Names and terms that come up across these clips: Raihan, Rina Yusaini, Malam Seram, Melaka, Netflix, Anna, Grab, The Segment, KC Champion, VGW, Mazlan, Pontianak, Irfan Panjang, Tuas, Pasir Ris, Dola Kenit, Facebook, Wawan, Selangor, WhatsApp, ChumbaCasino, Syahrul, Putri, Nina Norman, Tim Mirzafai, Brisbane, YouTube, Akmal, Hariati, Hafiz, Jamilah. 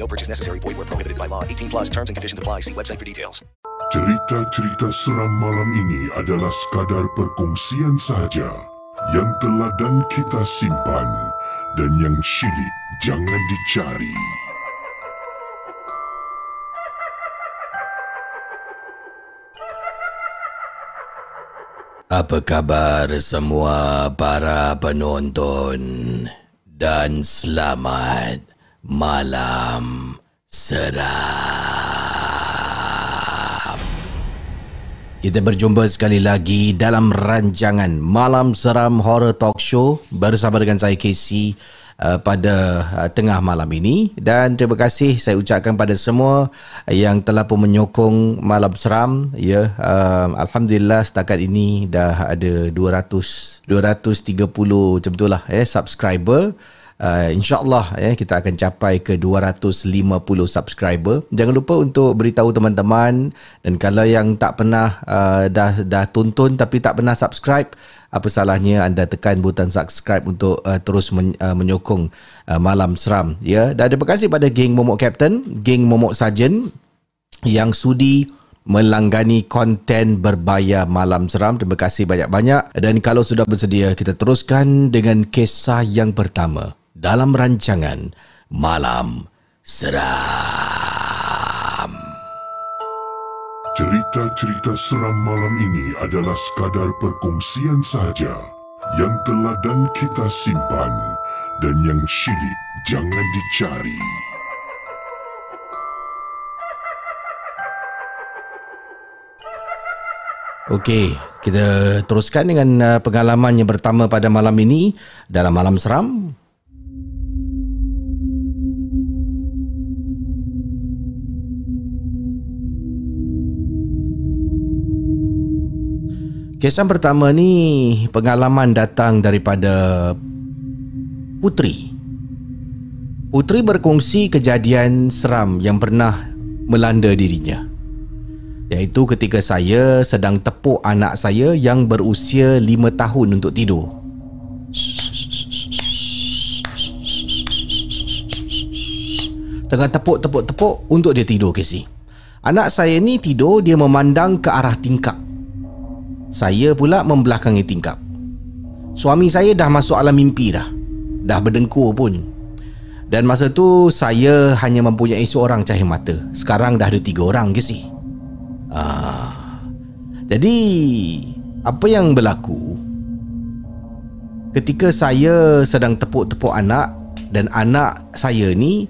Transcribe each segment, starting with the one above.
No purchase necessary. Void where prohibited by law. 18+ terms and conditions apply. See website for details. Cerita-cerita seram malam ini adalah sekadar perkongsian saja yang teladan kita simpan dan yang syilid jangan dicari. Apa khabar semua para penonton dan selamat Malam Seram. Kita berjumpa sekali lagi dalam rancangan Malam Seram Horror Talk Show bersama dengan saya KC pada tengah malam ini. Dan terima kasih saya ucapkan pada semua yang telah pun menyokong Malam Seram. Ya, alhamdulillah setakat ini dah ada 230 macam itulah subscriber. InsyaAllah kita akan capai ke 250 subscriber. Jangan lupa untuk beritahu teman-teman. Dan kalau yang tak pernah dah tonton tapi tak pernah subscribe, apa salahnya anda tekan butang subscribe untuk terus menyokong Malam Seram, ya. Dan terima kasih pada geng Momok Captain, geng Momok Sarjan yang sudi melanggani konten berbayar Malam Seram. Terima kasih banyak-banyak. Dan kalau sudah bersedia, kita teruskan dengan kisah yang pertama dalam rancangan Malam Seram. Cerita-cerita seram malam ini adalah sekadar perkongsian saja yang teladan kita simpan dan yang syilid jangan dicari. Okey, kita teruskan dengan pengalaman yang pertama pada malam ini dalam Malam Seram. Kisah pertama ni, pengalaman datang daripada Putri. Putri berkongsi kejadian seram yang pernah melanda dirinya, iaitu ketika saya sedang tepuk anak saya yang berusia 5 tahun untuk tidur. Tengah tepuk untuk dia tidur, Casey. Anak saya ni tidur, dia memandang ke arah tingkap. Saya pula membelakangi tingkap. Suami saya dah masuk alam mimpi dah berdengkur pun. Dan masa tu saya hanya mempunyai seorang cahaya mata. Sekarang dah ada 3 orang ke sih. Jadi apa yang berlaku ketika saya sedang tepuk-tepuk anak, dan anak saya ni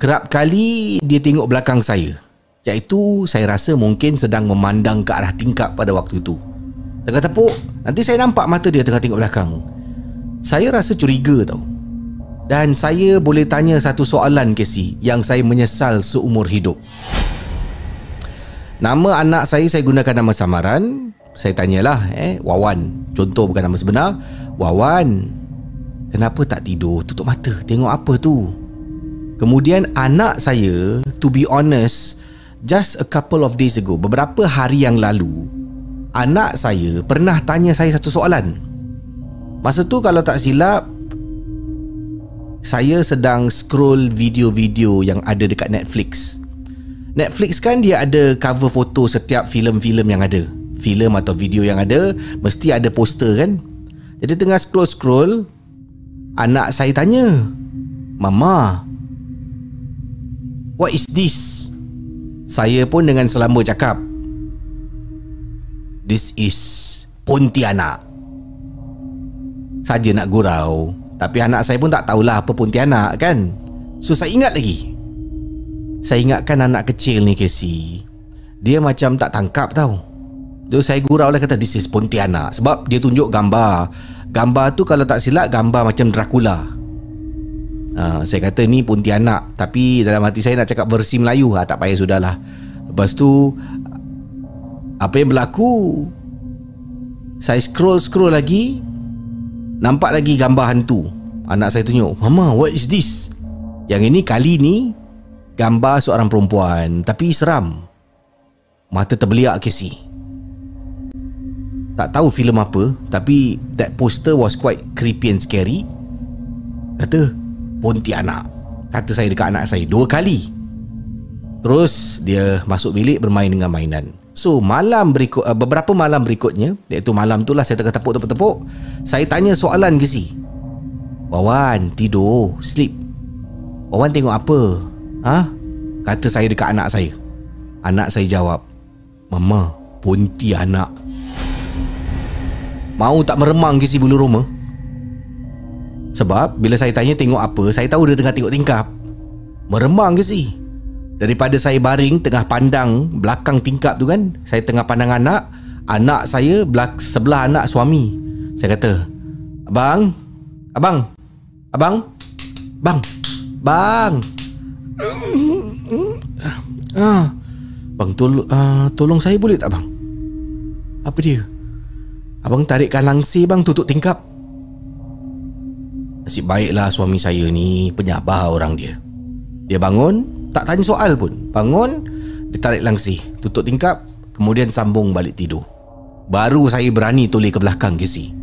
kerap kali dia tengok belakang saya, iaitu saya rasa mungkin sedang memandang ke arah tingkap pada waktu tu. Tengah tepuk, nanti saya nampak mata dia tengah tengok belakang. Saya rasa curiga tau. Dan saya boleh tanya satu soalan, Casey, yang saya menyesal seumur hidup. Nama anak saya gunakan nama samaran. Saya tanyalah, Wawan. Contoh, bukan nama sebenar. Wawan, kenapa tak tidur? Tutup mata, tengok apa tu? Kemudian anak saya, to be honest, just a couple of days ago, beberapa hari yang lalu, anak saya pernah tanya saya satu soalan. Masa tu kalau tak silap, saya sedang scroll video-video yang ada dekat Netflix. Netflix kan dia ada cover foto setiap filem-filem yang ada. Filem atau video yang ada mesti ada poster kan. Jadi tengah scroll-scroll, anak saya tanya, "Mama, what is this?" Saya pun dengan selamba cakap, "This is Pontianak." Saja nak gurau, tapi anak saya pun tak tahulah apa Pontianak kan. So saya ingat lagi, saya ingatkan anak kecil ni Casey, dia macam tak tangkap tau. So saya gurau lah, kata this is Pontianak. Sebab dia tunjuk gambar. Gambar tu kalau tak silap gambar macam Dracula. Saya kata ni Pontianak, tapi dalam hati saya nak cakap versi Melayu. Tak payah, sudahlah. Lepas tu apa yang berlaku, saya scroll-scroll lagi, nampak lagi gambar hantu. Anak saya tunjuk, "Mama, what is this?" Yang ini kali ni gambar seorang perempuan, tapi seram. Mata terbeliak Casey. Tak tahu filem apa, tapi that poster was quite creepy and scary. Kata Pontianak, kata saya dekat anak saya 2 kali. Terus dia masuk bilik bermain dengan mainan. So malam berikut, beberapa malam berikutnya, iaitu malam tu lah saya tengah tepuk-tepuk, saya tanya soalan Casey, "Wawan tidur, sleep, Wawan tengok apa? Kata saya dekat anak saya. Anak saya jawab, "Mama, Pontianak." Mau tak meremang Casey bulu roma. Sebab bila saya tanya tengok apa, saya tahu dia tengah tengok tingkap. Meremang Casey. Daripada saya baring tengah pandang belakang tingkap tu kan, saya tengah pandang anak, anak saya sebelah anak suami. Saya kata, "Abang, abang, abang, bang, bang, bang, tolong saya boleh tak bang?" "Apa dia?" "Abang tarikkan langsir bang, tutup tingkap." Nasib baiklah suami saya ni penyabar orang dia. Dia bangun, tak tanya soal pun. Bangun, dia tarik langsir, tutup tingkap, kemudian sambung balik tidur. Baru saya berani toleh ke belakang Casey.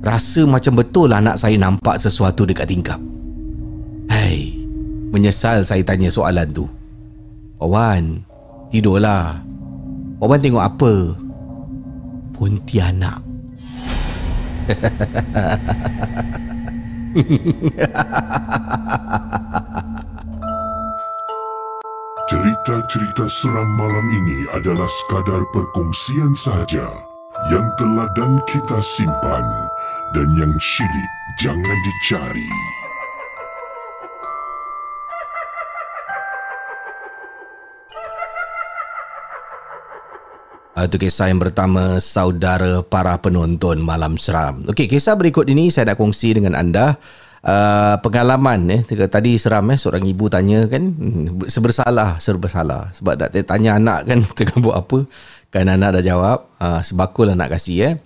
Rasa macam betul anak saya nampak sesuatu dekat tingkap. Hei, menyesal saya tanya soalan tu. "Wawan, tidurlah. Wawan tengok apa?" "Pontianak." Cerita-cerita seram malam ini adalah sekadar perkongsian saja yang teladan kita simpan dan yang syilid jangan dicari. Itu kisah yang pertama, saudara para penonton Malam Seram. Okey, kisah berikut ini saya nak kongsi dengan anda. Pengalaman tadi seram, seorang ibu tanya kan, serba salah. Sebab nak tanya anak kan tengah buat apa, kan anak dah jawab. Sebakul anak kasih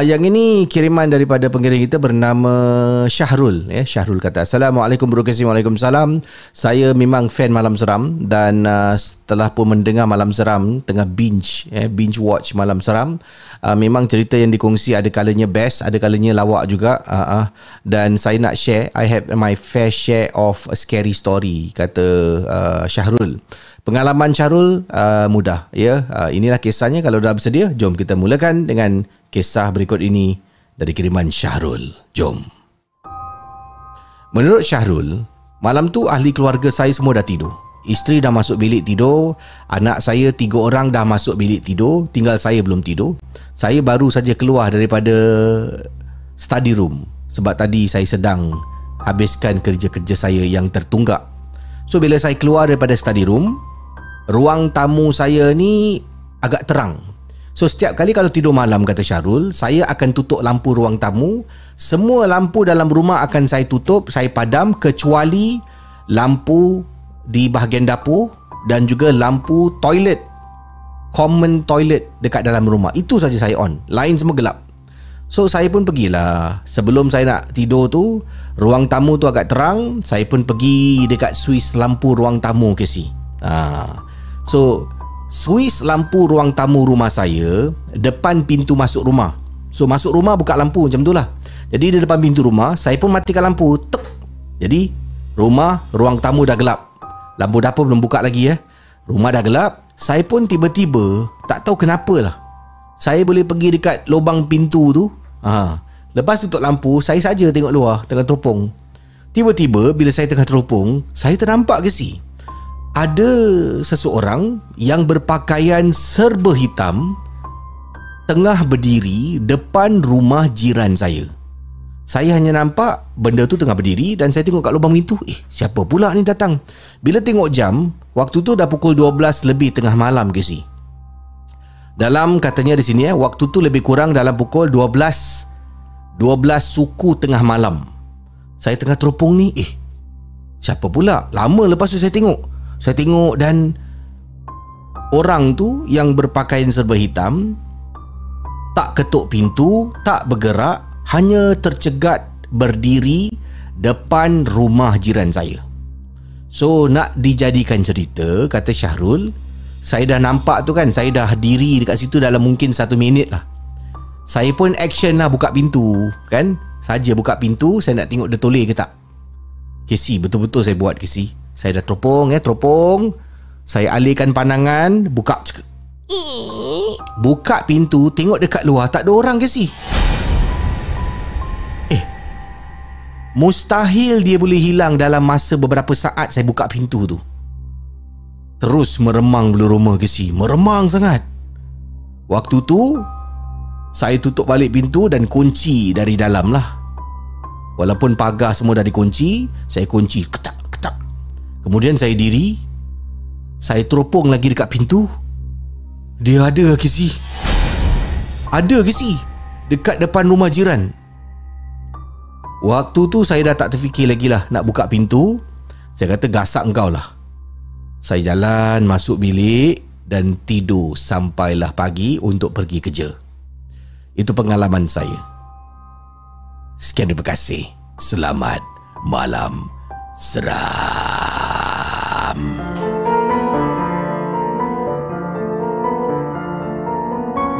Yang ini kiriman daripada pengirim kita bernama Syahrul. Syahrul kata, "Assalamualaikum Bro Casey." "Waalaikumsalam. Saya memang fan Malam Seram dan setelah pun mendengar Malam Seram, tengah binge watch Malam Seram. Memang cerita yang dikongsi ada kalanya best, ada kalanya lawak juga. Dan saya nak share, I have my fair share of a scary story," kata Syahrul. Pengalaman Syahrul mudah ya. Inilah kisahnya. Kalau dah bersedia, jom kita mulakan dengan kisah berikut ini dari kiriman Syahrul. Jom. Menurut Syahrul, malam tu ahli keluarga saya semua dah tidur. Isteri dah masuk bilik tidur, anak saya 3 orang dah masuk bilik tidur, tinggal saya belum tidur. Saya baru saja keluar daripada study room sebab tadi saya sedang habiskan kerja-kerja saya yang tertunggak. So bila saya keluar daripada study room, ruang tamu saya ni agak terang. So setiap kali kalau tidur malam, kata Syahrul, saya akan tutup lampu ruang tamu. Semua lampu dalam rumah akan saya tutup, saya padam, kecuali lampu di bahagian dapur dan juga lampu toilet, common toilet dekat dalam rumah. Itu saja saya on, lain semua gelap. So saya pun pergilah. Sebelum saya nak tidur tu, ruang tamu tu agak terang, saya pun pergi dekat suis lampu ruang tamu Casey. So suis lampu ruang tamu rumah saya depan pintu masuk rumah. So masuk rumah buka lampu macam tu lah. Jadi dia depan pintu rumah, saya pun matikan lampu. Tuk. Jadi rumah, ruang tamu dah gelap. Lampu dapur belum buka lagi Rumah dah gelap. Saya pun tiba-tiba, tak tahu kenapa lah, saya boleh pergi dekat lubang pintu tu. Lepas tutup lampu, saya saja tengok luar tengah teropong. Tiba-tiba bila saya tengah teropong, saya ternampak ke si ada seseorang yang berpakaian serba hitam tengah berdiri depan rumah jiran saya. Saya hanya nampak benda tu tengah berdiri dan saya tengok kat lubang pintu. Siapa pula ni datang? Bila tengok jam, waktu tu dah pukul 12 lebih tengah malam ke si. Dalam katanya di sini waktu tu lebih kurang dalam pukul 12 suku tengah malam. Saya tengah teropong ni, siapa pula? Lama lepas tu saya tengok. Saya tengok dan orang tu yang berpakaian serba hitam tak ketuk pintu, tak bergerak, hanya tercegat berdiri depan rumah jiran saya. So nak dijadikan cerita, kata Syahrul, saya dah nampak tu kan, saya dah diri dekat situ dalam mungkin 1 minit lah. Saya pun action lah, buka pintu kan, saja buka pintu, saya nak tengok dia toleh ke tak. Kesi, betul-betul saya buat kesi. Saya dah teropong teropong. Saya alihkan pandangan, buka buka pintu, tengok dekat luar tak ada orang kesi. Mustahil dia boleh hilang dalam masa beberapa saat saya buka pintu tu. Terus meremang bulu rumah kesi, meremang sangat. Waktu tu saya tutup balik pintu dan kunci dari dalam lah. Walaupun pagar semua dah dikunci, saya kunci ketak-ketak. Kemudian saya diri, saya teropong lagi dekat pintu. Dia ada ke si? Ada ke si? Dekat depan rumah jiran. Waktu tu saya dah tak terfikir lagi lah nak buka pintu. Saya kata gasak engkau lah. Saya jalan masuk bilik dan tidur sampailah pagi untuk pergi kerja. Itu pengalaman saya. Sekian, terima kasih. Selamat malam seram.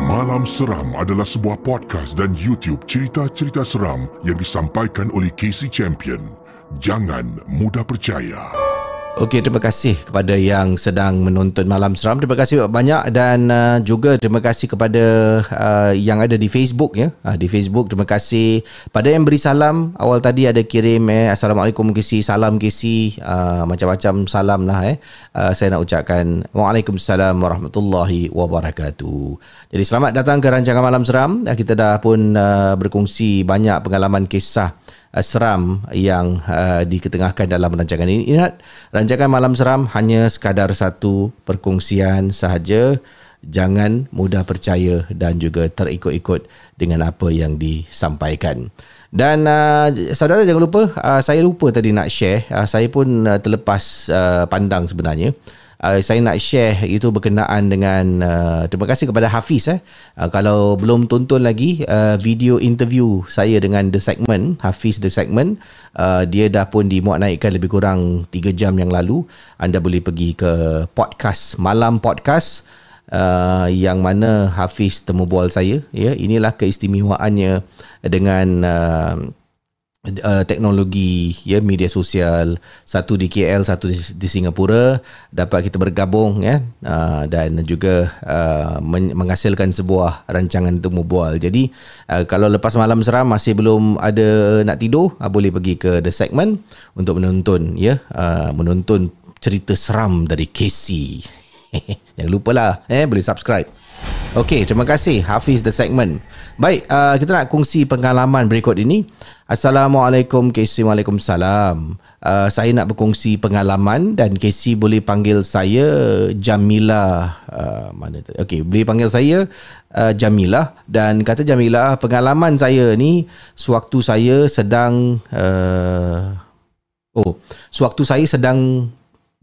Malam Seram adalah sebuah podcast dan YouTube cerita-cerita seram yang disampaikan oleh KC Champion. Jangan mudah percaya. Okey, terima kasih kepada yang sedang menonton Malam Seram. Terima kasih banyak dan juga terima kasih kepada yang ada di Facebook ya. Di Facebook terima kasih pada yang beri salam. Awal tadi ada kirim Assalamualaikum KC, salam KC, macam-macam salam lah saya nak ucapkan Waalaikumsalam warahmatullahi wabarakatuh. Jadi selamat datang ke rancangan Malam Seram. Kita dah pun berkongsi banyak pengalaman kisah seram yang diketengahkan dalam rancangan ini. Ingat, rancangan Malam Seram hanya sekadar satu perkongsian sahaja. Jangan mudah percaya dan juga terikut-ikut dengan apa yang disampaikan. Dan saudara jangan lupa, saya lupa tadi nak share, saya pun terlepas pandang sebenarnya. Saya nak share itu berkenaan dengan terima kasih kepada Hafiz. Kalau belum tonton lagi video interview saya dengan The Segment, Hafiz The Segment, dia dah pun dimuat naikkan lebih kurang 3 jam yang lalu. Anda boleh pergi ke podcast, Malam Podcast, yang mana Hafiz temu bual saya. Inilah keistimewaannya dengan teknologi media sosial, satu di KL, satu di Singapura, dapat kita bergabung dan juga menghasilkan sebuah rancangan temu bual. Jadi kalau lepas Malam Seram masih belum ada nak tidur, boleh pergi ke The Segment untuk menonton menonton cerita seram dari KC. Jangan lupa lah boleh subscribe. Okey, terima kasih Hafiz The Segment. Baik, kita nak kongsi pengalaman berikut ini. Assalamualaikum KC. Waalaikumsalam. Saya nak berkongsi pengalaman dan KC boleh panggil saya Jamilah. Mana tu? Okey, boleh panggil saya Jamilah. Dan kata Jamilah, pengalaman saya ni sewaktu saya sedang sewaktu saya sedang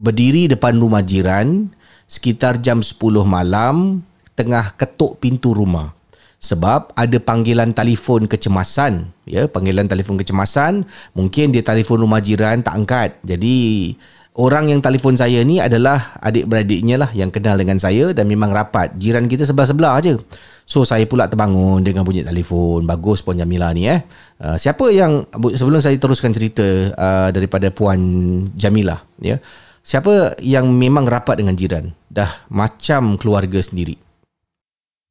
berdiri depan rumah jiran sekitar jam 10 malam, tengah ketuk pintu rumah sebab ada panggilan telefon kecemasan. Panggilan telefon kecemasan, mungkin dia telefon rumah jiran tak angkat. Jadi orang yang telefon saya ni adalah adik-beradiknya lah yang kenal dengan saya dan memang rapat. Jiran kita sebelah-sebelah je. So saya pula terbangun dengan bunyi telefon. Bagus pun Jamilah ni siapa yang, sebelum saya teruskan cerita daripada Puan Jamilah ya, siapa yang memang rapat dengan jiran, dah macam keluarga sendiri.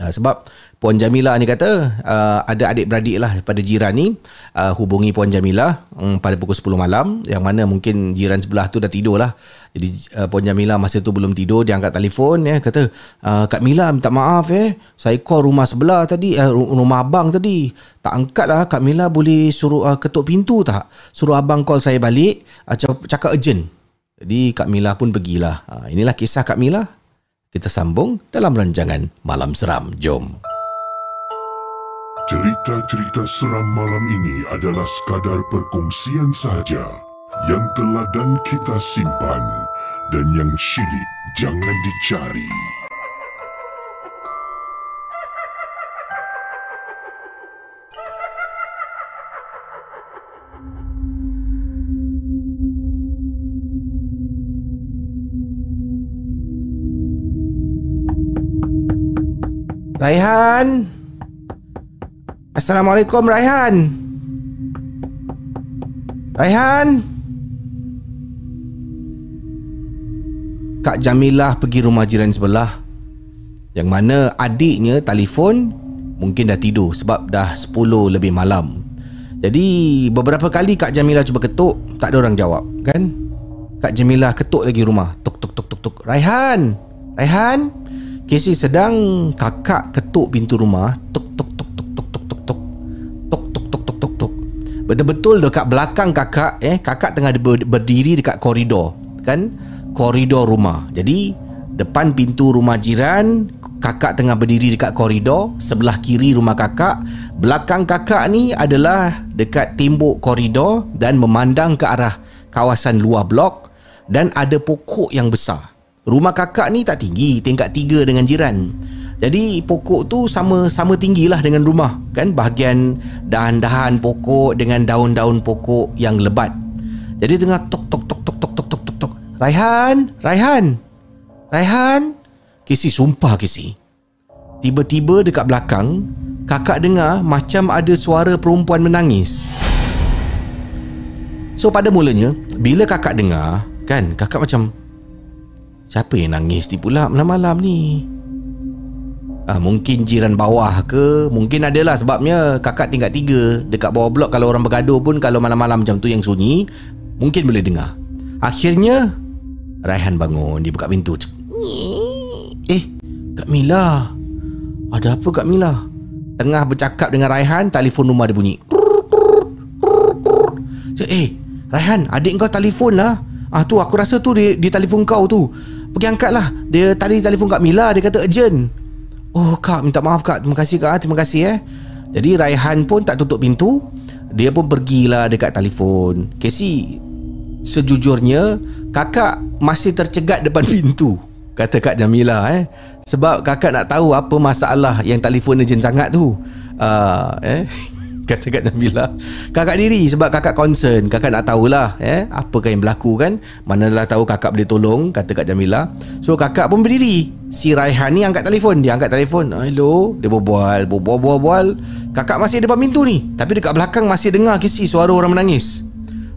Sebab Puan Jamilah ni kata ada adik-beradik lah pada jiran ni hubungi Puan Jamilah pada pukul 10 malam, yang mana mungkin jiran sebelah tu dah tidur lah. Jadi Puan Jamilah masa tu belum tidur, dia angkat telefon kata, Kak Mila minta maaf saya call rumah sebelah tadi, rumah abang tadi tak angkat lah. Kak Mila boleh suruh ketuk pintu tak? Suruh abang call saya balik, cakap urgent. Jadi Kak Mila pun pergilah. Inilah kisah Kak Mila. Kita sambung dalam rancangan Malam Seram. Jom. Cerita-cerita seram malam ini adalah sekadar perkongsian sahaja. Yang teladan kita simpan dan yang syilid jangan dicari. Raihan. Assalamualaikum Raihan. Raihan. Kak Jamilah pergi rumah jiran sebelah, yang mana adiknya telefon mungkin dah tidur sebab dah 10 lebih malam. Jadi beberapa kali Kak Jamilah cuba ketuk, tak ada orang jawab kan. Kak Jamilah ketuk lagi rumah. Tok tok tok tok tok. Raihan. Raihan. KC sedang kakak ketuk pintu rumah. Tok tok tok tok tok tok tok tok. Tok tok tok tok tok tok. Betul-betul dekat belakang kakak kakak tengah berdiri dekat koridor kan? Koridor rumah. Jadi depan pintu rumah jiran, kakak tengah berdiri dekat koridor sebelah kiri rumah kakak. Belakang kakak ni adalah dekat tembok koridor dan memandang ke arah kawasan luar blok, dan ada pokok yang besar. Rumah kakak ni tak tinggi, tingkat 3 dengan jiran. Jadi pokok tu sama tinggilah dengan rumah kan, bahagian dahan-dahan pokok dengan daun-daun pokok yang lebat. Jadi tengah tok tok tok tok tok tok tok tok tok. Raihan, Raihan. Raihan. KC sumpah KC. Tiba-tiba dekat belakang, kakak dengar macam ada suara perempuan menangis. So pada mulanya, bila kakak dengar kan, kakak macam, siapa yang nangis ni pula malam-malam ni? Mungkin jiran bawah ke? Mungkin adalah, sebabnya kakak tingkat 3. Dekat bawah blok kalau orang bergaduh pun, kalau malam-malam macam tu yang sunyi, mungkin boleh dengar. Akhirnya Raihan bangun, dia buka pintu. Kak Mila. Ada apa Kak Mila? Tengah bercakap dengan Raihan, telefon rumah dia bunyi. Raihan, adik kau telefon lah. Tu aku rasa tu dia telefon kau tu. Pergi angkat lah. Dia tadi telefon Kak Mila, dia kata urgent. Oh Kak, minta maaf Kak. Terima kasih Kak. Terima kasih Jadi Raihan pun tak tutup pintu, dia pun pergilah dekat telefon. KC, sejujurnya kakak masih tercegat depan pintu, kata Kak Jamilah sebab kakak nak tahu apa masalah yang telefon urgent sangat tu. Kata Kak Jamilah, kakak diri sebab kakak concern, kakak nak tahulah apakah yang berlaku kan. Manalah tahu kakak boleh tolong, kata Kak Jamilah. So kakak pun berdiri. Si Raihan ni angkat telefon. Dia angkat telefon. Hello. Dia berbual. Kakak masih depan pintu ni, tapi dekat belakang masih dengar KC suara orang menangis.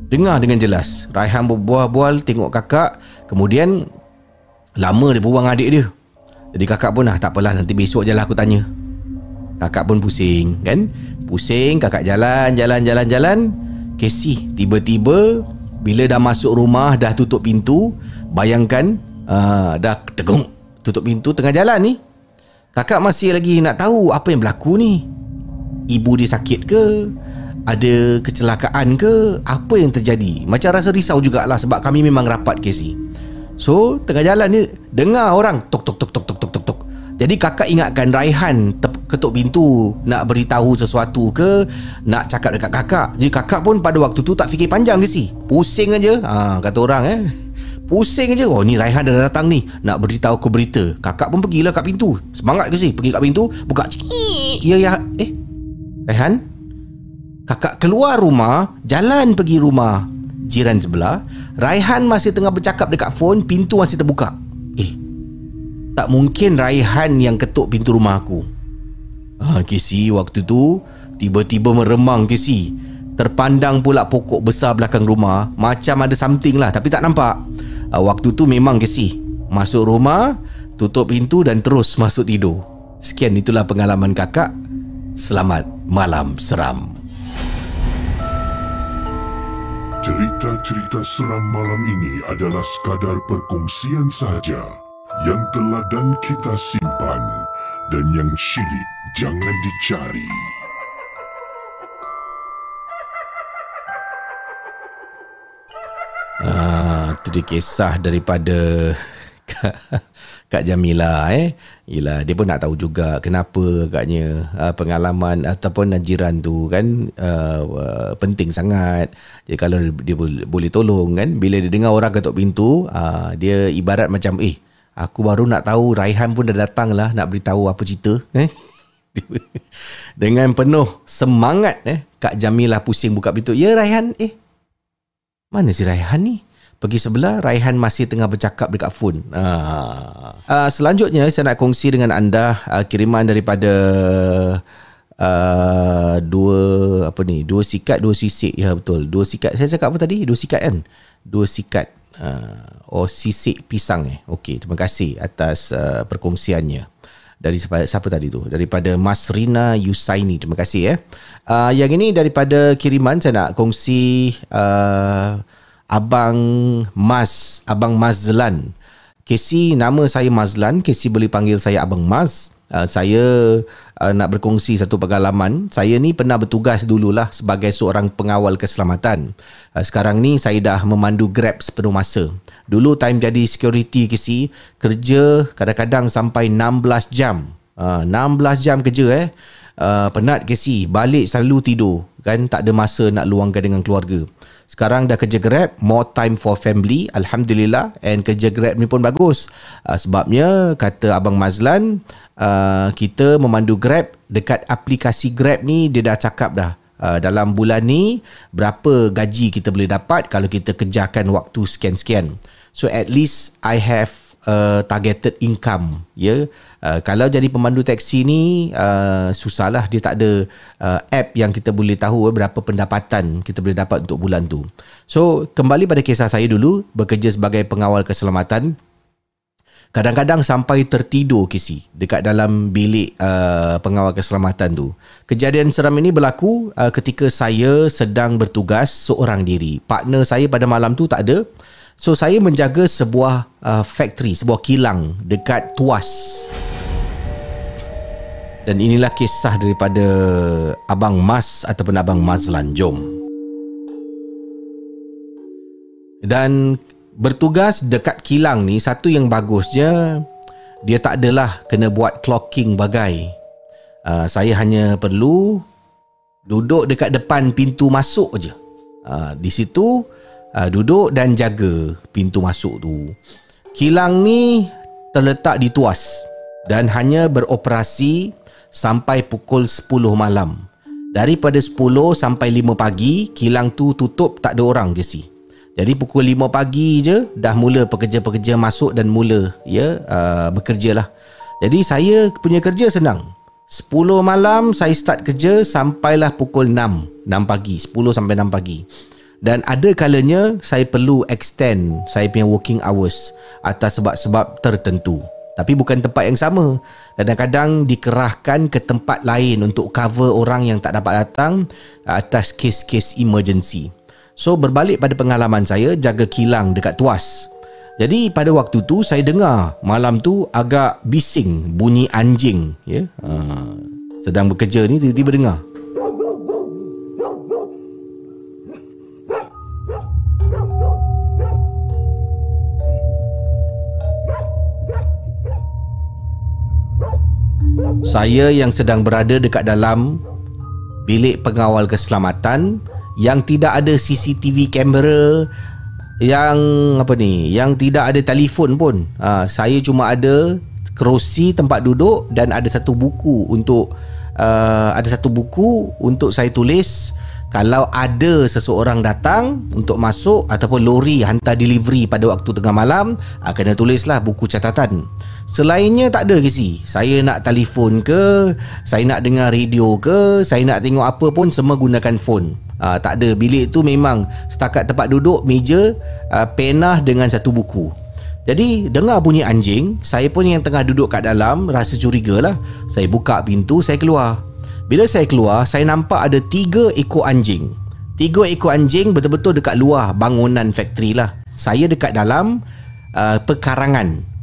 Dengar dengan jelas. Raihan berbual-bual, tengok kakak. Kemudian lama dia berbual dengan adik dia. Jadi kakak pun tak apalah, nanti besok je lah aku tanya. Kakak pun pusing kan. Pusing kakak jalan. KC tiba-tiba bila dah masuk rumah, dah tutup pintu. Bayangkan dah tegong tutup pintu tengah jalan ni. Kakak masih lagi nak tahu apa yang berlaku ni. Ibu dia sakit ke? Ada kecelakaan ke? Apa yang terjadi? Macam rasa risau jugalah sebab kami memang rapat KC. So tengah jalan ni dengar orang tok tok tok tok tok tok tok. Jadi kakak ingatkan Raihan ketuk pintu nak beritahu sesuatu ke, nak cakap dekat kakak. Jadi kakak pun pada waktu tu tak fikir panjang ke si. Pusing aja. Kata orang pusing aja. Oh ni Raihan dah datang ni, nak beritahu aku berita. Kakak pun pergilah kat pintu. Semangat ke si. Pergi kat pintu, buka. Ya Raihan. Kakak keluar rumah, jalan pergi rumah jiran sebelah. Raihan masih tengah bercakap dekat phone, pintu masih terbuka. Tak mungkin Raihan yang ketuk pintu rumah aku. KC waktu tu tiba-tiba meremang KC. Terpandang pula pokok besar belakang rumah, macam ada something lah tapi tak nampak. Waktu tu memang KC masuk rumah, tutup pintu dan terus masuk tidur. Sekian, itulah pengalaman kakak. Selamat malam seram. Cerita-cerita seram malam ini adalah sekadar perkongsian saja yang teladan kita simpan dan yang syilid jangan dicari. Itu dia kisah daripada Kak Jamilah. Yelah, dia pun nak tahu juga kenapa agaknya pengalaman ataupun jiran tu kan penting sangat. Jadi kalau dia boleh tolong kan, bila dia dengar orang ketuk pintu, dia ibarat macam aku baru nak tahu, Raihan pun dah datang lah nak beritahu apa cerita. Dengan penuh semangat Kak Jamilah pusing buka pintu. Ya Raihan, mana si Raihan ni? Pergi sebelah, Raihan masih tengah bercakap dekat phone. Selanjutnya, saya nak kongsi dengan anda kiriman daripada dua sikat, dua sisik. Ya betul, dua sikat. Saya cakap apa tadi? Dua sikat kan? Dua sikat. Sisik pisang. Okey, terima kasih atas perkongsiannya. Dari siapa tadi tu? Daripada Mas Rina Yusaini. Terima kasih. Yang ini daripada kiriman, saya nak kongsi... Abang Mazlan. KC, nama saya Mazlan. KC boleh panggil saya Abang Maz. Saya nak berkongsi satu pengalaman. Saya ni pernah bertugas dululah sebagai seorang pengawal keselamatan. Sekarang ni saya dah memandu Grab sepenuh masa. Dulu time jadi security KC, kerja kadang-kadang sampai 16 jam. 16 jam kerja penat KC, balik selalu tidur. Kan tak ada masa nak luangkan dengan keluarga. Sekarang dah kerja Grab, more time for family, alhamdulillah. And kerja Grab ni pun bagus. Sebabnya kata Abang Mazlan, kita memandu Grab dekat aplikasi Grab ni, dia dah cakap dah dalam bulan ni berapa gaji kita boleh dapat kalau kita kerjakan waktu sekian-sekian. So at least I have targeted income. Kalau jadi pemandu teksi ni susahlah, dia tak ada app yang kita boleh tahu berapa pendapatan kita boleh dapat untuk bulan tu. So kembali pada kisah saya dulu bekerja sebagai pengawal keselamatan. Kadang-kadang sampai tertidur KC dekat dalam bilik pengawal keselamatan tu. Kejadian seram ini berlaku ketika saya sedang bertugas seorang diri. Partner saya pada malam tu tak ada. So saya menjaga sebuah factory, sebuah kilang dekat Tuas. Dan inilah kisah daripada Abang Mas ataupun Abang Mazlan. Jom. Dan bertugas dekat kilang ni, satu yang bagusnya dia tak adalah kena buat clocking bagai. Saya hanya perlu duduk dekat depan pintu masuk je. Di situ duduk dan jaga pintu masuk tu. Kilang ni terletak di Tuas dan hanya beroperasi sampai pukul 10 malam. Daripada 10 sampai 5 pagi, kilang tu tutup, tak ada orang ke si. Jadi pukul 5 pagi je dah mula pekerja-pekerja masuk dan mula bekerja lah. Jadi saya punya kerja senang. 10 malam saya start kerja sampailah pukul 6 pagi. 10 sampai 6 pagi. Dan ada kalanya saya perlu extend saya punya working hours atas sebab-sebab tertentu. Tapi bukan tempat yang sama. Kadang-kadang dikerahkan ke tempat lain untuk cover orang yang tak dapat datang atas kes-kes emergency. So berbalik pada pengalaman saya jaga kilang dekat Tuas. Jadi pada waktu tu saya dengar malam tu agak bising bunyi anjing, ya. Sedang bekerja ni tiba-tiba dengar. Saya yang sedang berada dekat dalam bilik pengawal keselamatan yang tidak ada CCTV kamera, yang apa ni, yang tidak ada telefon pun. Saya cuma ada kerusi tempat duduk dan ada satu buku untuk saya tulis kalau ada seseorang datang untuk masuk ataupun lori hantar delivery pada waktu tengah malam, kena tulislah buku catatan. Selainnya tak ada KC. Saya nak telefon ke, saya nak dengar radio ke, saya nak tengok apa pun semua gunakan phone. Tak ada. Bilik tu memang setakat tempat duduk, meja, penah dengan satu buku. Jadi dengar bunyi anjing, saya pun yang tengah duduk kat dalam rasa curiga lah. Saya buka pintu, saya keluar. Bila saya keluar, saya nampak ada 3 ekor anjing. 3 ekor anjing betul-betul dekat luar bangunan factory lah. Saya dekat dalam pekarangan.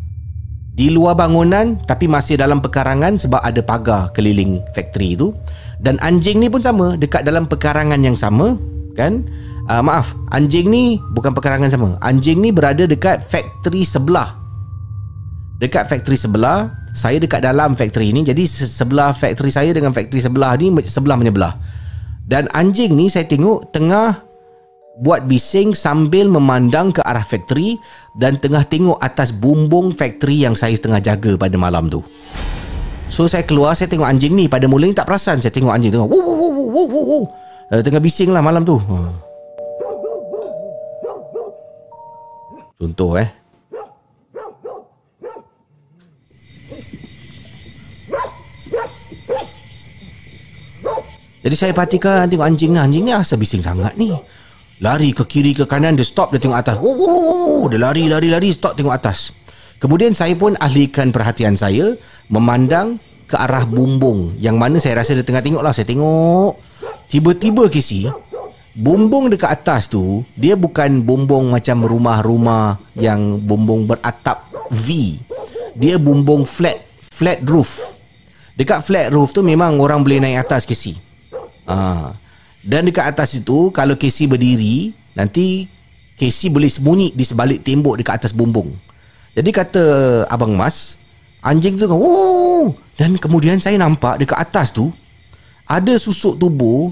Di luar bangunan tapi masih dalam pekarangan sebab ada pagar keliling factory tu. Dan anjing ni pun sama, dekat dalam pekarangan yang sama, kan? Maaf, anjing ni bukan pekarangan sama. Anjing ni berada dekat factory sebelah. Dekat factory sebelah, saya dekat dalam factory ni. Jadi sebelah factory saya dengan factory sebelah ni sebelah menyebelah. Dan anjing ni saya tengok tengah buat bising sambil memandang ke arah factory dan tengah tengok atas bumbung factory yang saya tengah jaga pada malam tu. So saya keluar, saya tengok anjing ni. Pada mula ni tak perasan, saya tengok anjing tengah tengah bising lah malam tu. Contoh Jadi saya perhatikan, tengok anjing ni. Anjing ni asal bising sangat ni. Lari ke kiri ke kanan, dia stop, dia tengok atas. Dia lari, stop tengok atas. Kemudian saya pun alihkan perhatian saya memandang ke arah bumbung yang mana saya rasa dia tengah tengok lah. Saya tengok, tiba-tiba KC, bumbung dekat atas tu dia bukan bumbung macam rumah-rumah yang bumbung beratap V. Dia bumbung flat roof. Dekat flat roof tu memang orang boleh naik atas KC. Dan dekat atas itu, kalau KC berdiri, nanti KC boleh sembunyi di sebalik tembok dekat atas bumbung. Jadi kata Abang Mas, anjing tu kan, dan kemudian saya nampak dekat atas tu ada susuk tubuh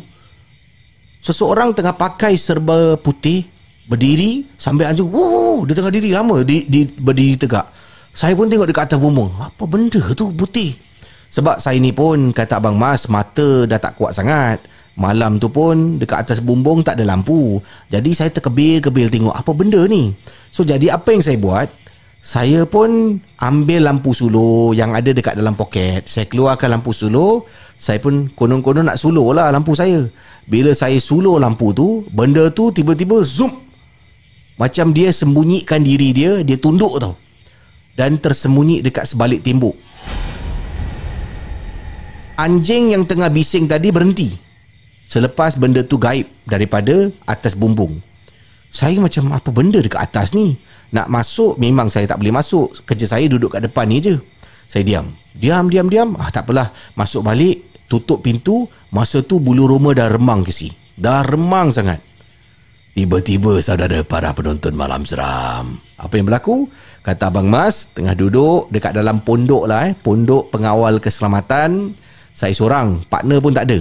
seseorang tengah pakai serba putih, berdiri sambil anjing, dia tengah diri lama, dia berdiri tegak. Saya pun tengok dekat atas bumbung, apa benda tu putih? Sebab saya ni pun, kata Abang Mas, mata dah tak kuat sangat. Malam tu pun dekat atas bumbung tak ada lampu. Jadi saya terkebil-kebil tengok apa benda ni. So jadi apa yang saya buat, saya pun ambil lampu suluh yang ada dekat dalam poket. Saya keluarkan lampu suluh. Saya pun konon-konon nak suluh lah lampu saya. Bila saya suluh lampu tu, benda tu tiba-tiba zoom, macam dia sembunyikan diri dia. Dia tunduk tau, dan tersembunyi dekat sebalik tembok. Anjing yang tengah bising tadi berhenti selepas benda tu gaib daripada atas bumbung. Saya macam, apa benda dekat atas ni? Nak masuk memang saya tak boleh masuk. Kerja saya duduk kat depan ni je. Saya diam. Takpelah, masuk balik, tutup pintu. Masa tu bulu roma dah remang KC. Dah remang sangat. Tiba-tiba saudara para penonton Malam Seram, apa yang berlaku? Kata Abang Mas, tengah duduk dekat dalam pondok lah, pondok pengawal keselamatan. Saya seorang, partner pun tak ada.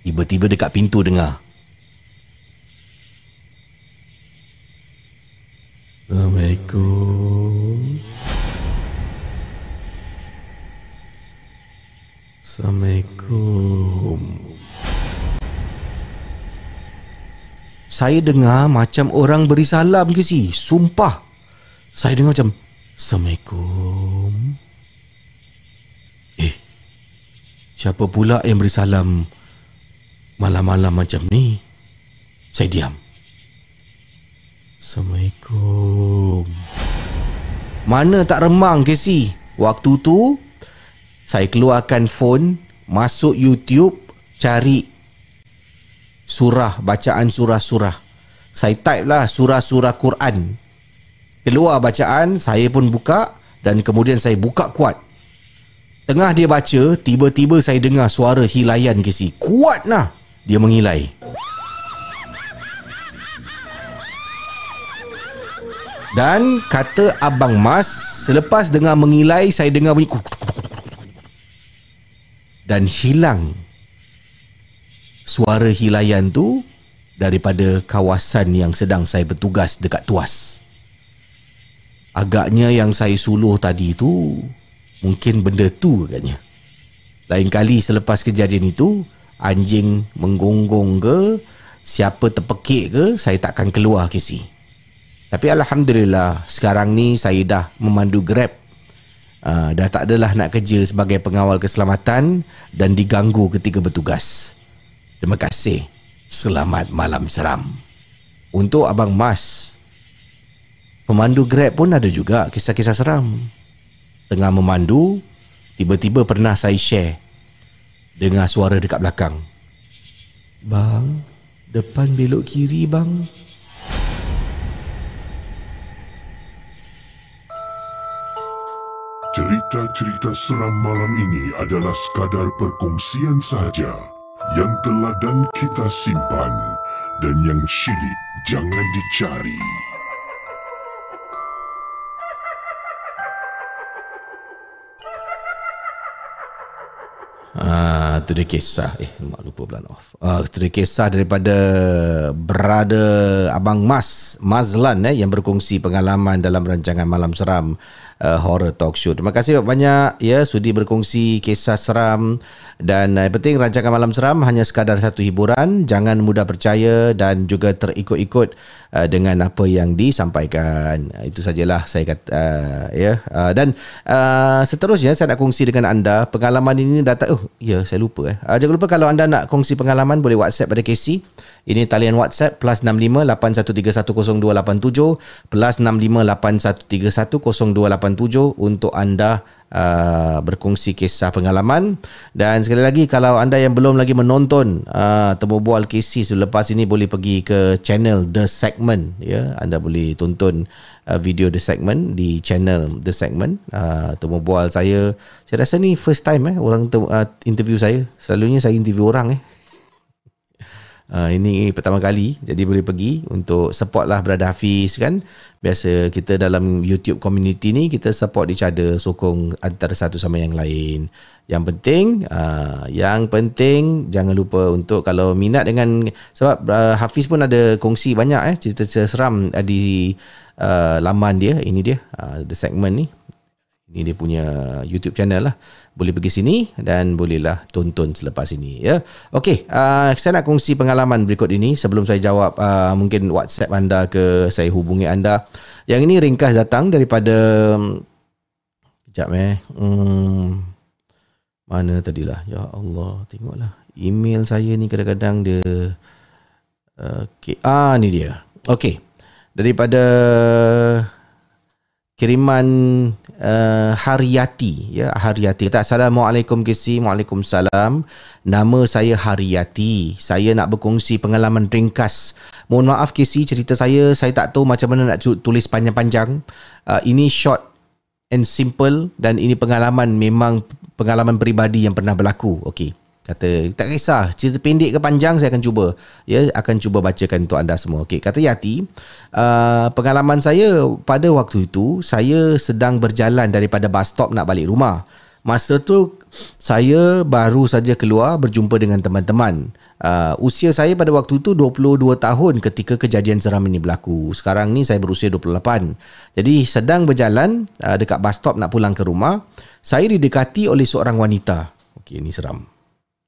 Tiba-tiba dekat pintu dengar, Assalamualaikum. Saya dengar macam orang beri salam KC. Sumpah, saya dengar macam Assalamualaikum. Siapa pula yang beri salam malam-malam macam ni? Saya diam. Assalamualaikum. Mana tak remang KC. Waktu tu saya keluarkan phone, masuk YouTube, cari surah, bacaan surah-surah. Saya type lah surah-surah Quran. Keluar bacaan, saya pun buka. Dan kemudian saya buka kuat. Tengah dia baca, tiba-tiba saya dengar suara hilayan KC. Kuat lah dia mengilai. Dan kata Abang Mas, selepas dengar mengilai, saya dengar bunyi dan hilang suara hilayan tu daripada kawasan yang sedang saya bertugas dekat Tuas. Agaknya yang saya suluh tadi tu mungkin benda tu agaknya. Lain kali selepas kejadian itu, anjing menggonggong ke, siapa terpekik ke, saya takkan keluar KC. Tapi Alhamdulillah, sekarang ni saya dah memandu Grab. Dah tak adalah nak kerja sebagai pengawal keselamatan dan diganggu ketika bertugas. Terima kasih. Selamat malam seram. Untuk Abang Mas, pemandu Grab pun ada juga kisah-kisah seram. Tengah memandu, tiba-tiba pernah saya share, dengar suara dekat belakang. Bang, depan belok kiri bang. Cerita-cerita seram malam ini adalah sekadar perkongsian sahaja yang teladan kita simpan dan yang syilid jangan dicari. Itu dia kisah. Mak lupa bulan off. Itu dia kisah daripada brother Abang Mas, Mazlan, yang berkongsi pengalaman dalam rancangan Malam Seram Horror Talk Show. Terima kasih banyak ya, sudi berkongsi kisah seram. Dan yang penting, rancangan Malam Seram hanya sekadar satu hiburan. Jangan mudah percaya dan juga terikut-ikut dengan apa yang disampaikan. Itu sajalah saya kata ya. Dan seterusnya saya nak kongsi dengan anda pengalaman ini datang. Saya lupa. Jangan lupa kalau anda nak kongsi pengalaman, boleh WhatsApp pada KC. Ini talian WhatsApp +65 81310287 +65 81310287 untuk anda berkongsi kisah pengalaman. Dan sekali lagi, kalau anda yang belum lagi menonton Temu Bual KC selepas ini, boleh pergi ke channel The Segment ya. Anda boleh tonton video The Segment di channel The Segment. Temu Bual saya rasa ni first time orang interview saya. Selalunya saya interview orang ini pertama kali. Jadi boleh pergi untuk support lah Brother Hafiz kan. Biasa kita dalam YouTube community ni, kita support each other, sokong antara satu sama yang lain. Yang penting jangan lupa untuk, kalau minat dengan, sebab Hafiz pun ada kongsi banyak cerita seram di laman dia. Ini dia The Segment ni. Ini dia punya YouTube channel lah. Boleh pergi sini dan bolehlah tonton selepas ini ya. Okey, saya nak kongsi pengalaman berikut ini. Sebelum saya jawab mungkin WhatsApp anda ke, saya hubungi anda. Yang ini ringkas datang daripada, kejap mana tadilah. Ya Allah, tengoklah email saya ni kadang-kadang dia. Okey, ni dia. Okey. Daripada kiriman Hariati ya, Hariati. Assalamualaikum KC. Waalaikumsalam. Nama saya Hariati. Saya nak berkongsi pengalaman ringkas. Mohon maaf KC, cerita saya tak tahu macam mana nak tulis panjang-panjang. Ini short and simple dan ini pengalaman peribadi yang pernah berlaku. Okey. Kata, tak kisah cerita pendek ke panjang, saya akan cuba ya, akan cuba bacakan untuk anda semua. Okey, kata Yati, pengalaman saya pada waktu itu, saya sedang berjalan daripada bus stop nak balik rumah. Masa tu saya baru saja keluar berjumpa dengan teman-teman. Usia saya pada waktu itu 22 tahun ketika kejadian seram ini berlaku. Sekarang ni saya berusia 28. Jadi sedang berjalan dekat bus stop nak pulang ke rumah, saya didekati oleh seorang wanita. Okey, ini seram.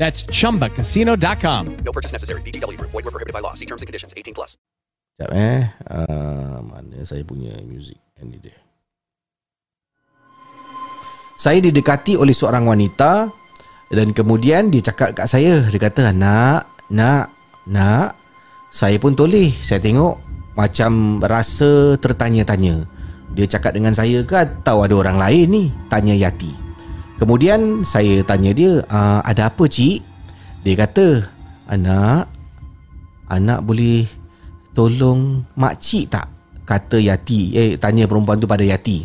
That's ChumbaCasino.com. No purchase necessary. VGW. Void where prohibited by law. See terms and conditions. 18+. Sekejap mana saya punya music. Ini dia. Saya didekati oleh seorang wanita dan kemudian dia cakap kat saya. Dia kata, nak. Saya pun toleh. Saya tengok macam rasa tertanya-tanya. Dia cakap dengan saya ke atau ada orang lain ni? Tanya Yati. Kemudian saya tanya dia, ada apa cik? Dia kata, Anak boleh tolong makcik tak? Kata Yati, tanya perempuan tu pada Yati.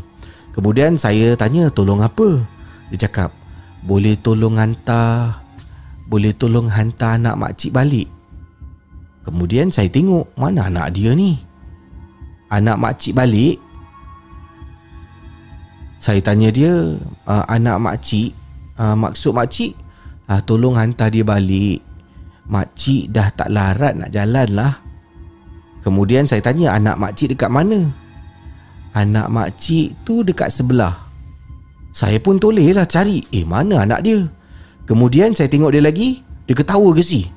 Kemudian saya tanya, tolong apa? Dia cakap, boleh tolong hantar anak makcik balik. Kemudian saya tengok, mana anak dia ni? Anak makcik balik? Saya tanya dia, anak makcik, maksud makcik? Tolong hantar dia balik. Makcik dah tak larat nak jalan lah. Kemudian saya tanya, anak makcik dekat mana? Anak makcik tu dekat sebelah. Saya pun toleh lah cari, mana anak dia? Kemudian saya tengok dia lagi, dia ketawa ke si?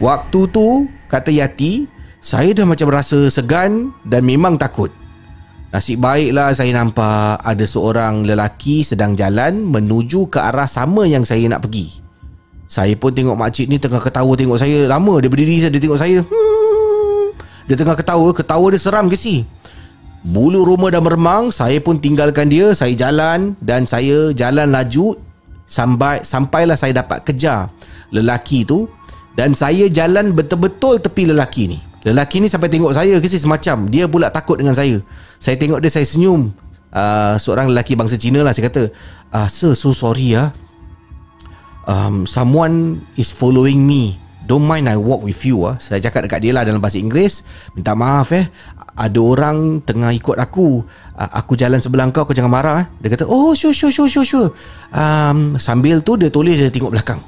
Waktu tu, kata Yati, saya dah macam rasa segan dan memang takut. Nasib baiklah saya nampak ada seorang lelaki sedang jalan menuju ke arah sama yang saya nak pergi. Saya pun tengok makcik ni tengah ketawa tengok saya. Lama dia berdiri, dia tengok saya. Dia tengah ketawa dia seram ke si? Bulu roma dah meremang, saya pun tinggalkan dia. Saya jalan dan saya jalan laju sampailah saya dapat kejar lelaki tu. Dan saya jalan betul-betul tepi lelaki ni. Lelaki ni sampai tengok saya ke si semacam. Dia pula takut dengan saya. Saya tengok dia, saya senyum. Seorang lelaki bangsa Cina lah. Saya kata, sir, so sorry lah. Someone is following me. Don't mind I walk with you lah. Saya cakap dekat dia lah dalam bahasa Inggeris. Minta maaf ada orang tengah ikut aku. Aku jalan sebelah kau jangan marah . Dia kata, oh sure. Sambil tu dia tulis, dia tengok belakang.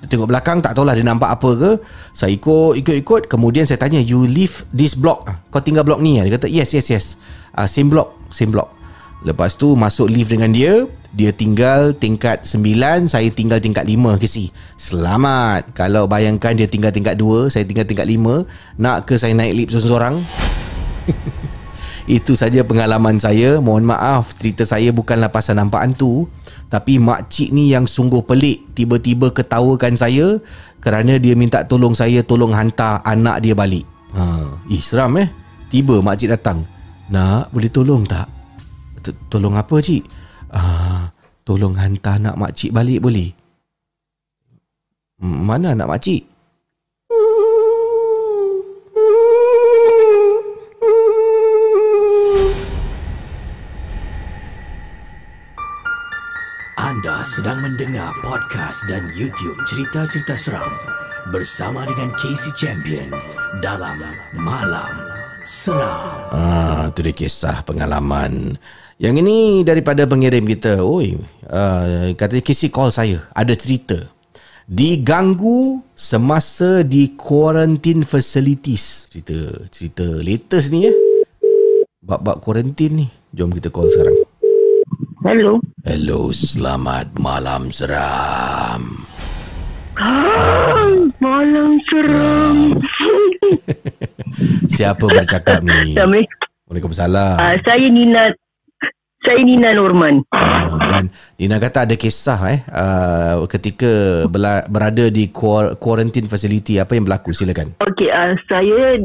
Tengok belakang, tak tahulah dia nampak apa ke. Saya ikut. Kemudian saya tanya, you live this block? Kau tinggal blok ni? Dia kata, yes. Same block. Lepas tu masuk lift dengan dia. Dia tinggal tingkat 9, saya tinggal tingkat 5 ke si? Selamat. Kalau bayangkan dia tinggal tingkat 2, saya tinggal tingkat 5. Nak ke saya naik lift seorang-seorang? Itu saja pengalaman saya. Mohon maaf, cerita saya bukanlah pasal nampak hantu, tapi makcik ni yang sungguh pelik. Tiba-tiba ketawakan saya kerana dia minta tolong saya tolong hantar anak dia balik. Seram . Tiba makcik datang. Nak, boleh tolong tak? Tolong apa cik? Tolong hantar anak makcik balik boleh? Mana anak makcik? Anda sedang mendengar podcast dan YouTube cerita-cerita seram bersama dengan KC Champion dalam Malam Seram. Itu dia kisah pengalaman. Yang ini daripada pengirim kita. Katanya KC call saya, ada cerita diganggu semasa di quarantine facilities. Cerita latest ni ya, bab-bab quarantine ni. Jom kita call sekarang. Hello. Hello, selamat malam seram. Malam seram. Siapa bercakap ni? Waalaikumsalam. Saya Nina Norman. Dan Nina kata ada kisah ketika berada di quarantine facility, apa yang berlaku? Silakan. Okey, saya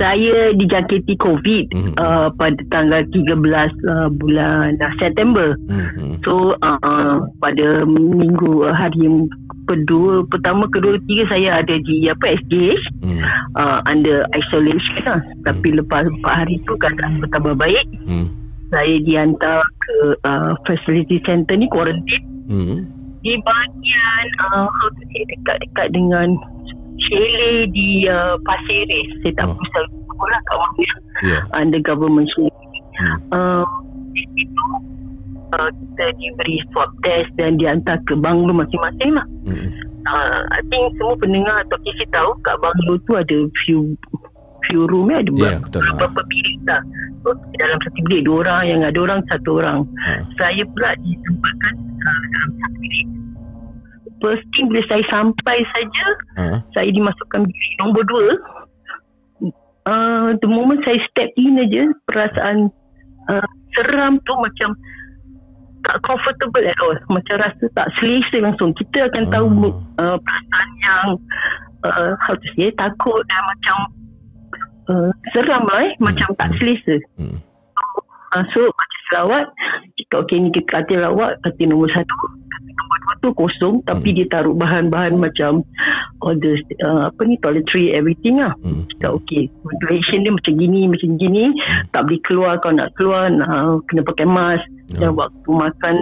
saya dijangkiti COVID pada tanggal 13 bulan September. So pada minggu hari kedua, pertama, kedua, ketiga saya ada di SDH under isolation lah. Tapi lepas 4 hari tu keadaan bertambah baik. Saya dihantar ke facility center ni, quarantine di bahagian dekat dengan chalet di Pasir Ris. Saya tak pusat sekolah kat waktu under government chalet. Di situ kita diberi swab test dan dihantar ke banglo masing-masing lah. I think semua pendengar atau KC tahu kat banglo tu ada few room ada beberapa bilik lah. So, dalam satu bilik dua orang, yang ada orang satu orang. Saya pula ditempatkan dalam satu bilik. First thing, bila saya sampai saja, saya dimasukkan bilik nombor 2. The moment saya step in aja, perasaan seram tu macam tak comfortable at all. Macam rasa tak selesa langsung. Kita akan tahu perasaan yang takut dan macam seram lah. Macam tak selesa. So baca selawat. Okay, ni kita katil lawat. Katil nombor 1, nombor 2 tu kosong. Tapi dia taruh bahan-bahan macam all the toiletry, everything lah. Kita okay, duration dia macam gini. Tak boleh keluar. Kalau nak keluar kena pakai mask. Dan waktu makan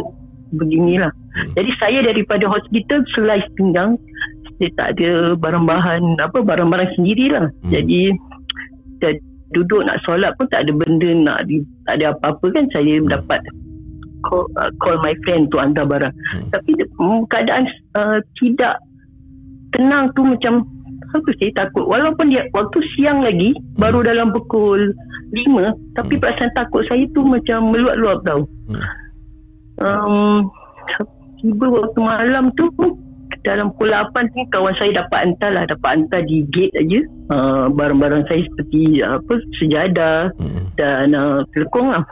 beginilah. Jadi saya daripada hospital selai pinggang. Saya tak ada barang-barang sendirilah. Jadi duduk nak solat pun tak ada benda tak ada apa-apa kan. Saya dapat call my friend tu hantar barang. Tapi keadaan tidak tenang tu macam saya takut. Walaupun dia waktu siang lagi, baru dalam pukul 5, tapi perasaan takut saya tu macam meluap-luap tau. Tiba waktu malam tu dalam pukul 8 ni, kawan saya dapat hantar di gate aja. Barang-barang saya seperti sejadah dan telekong lah.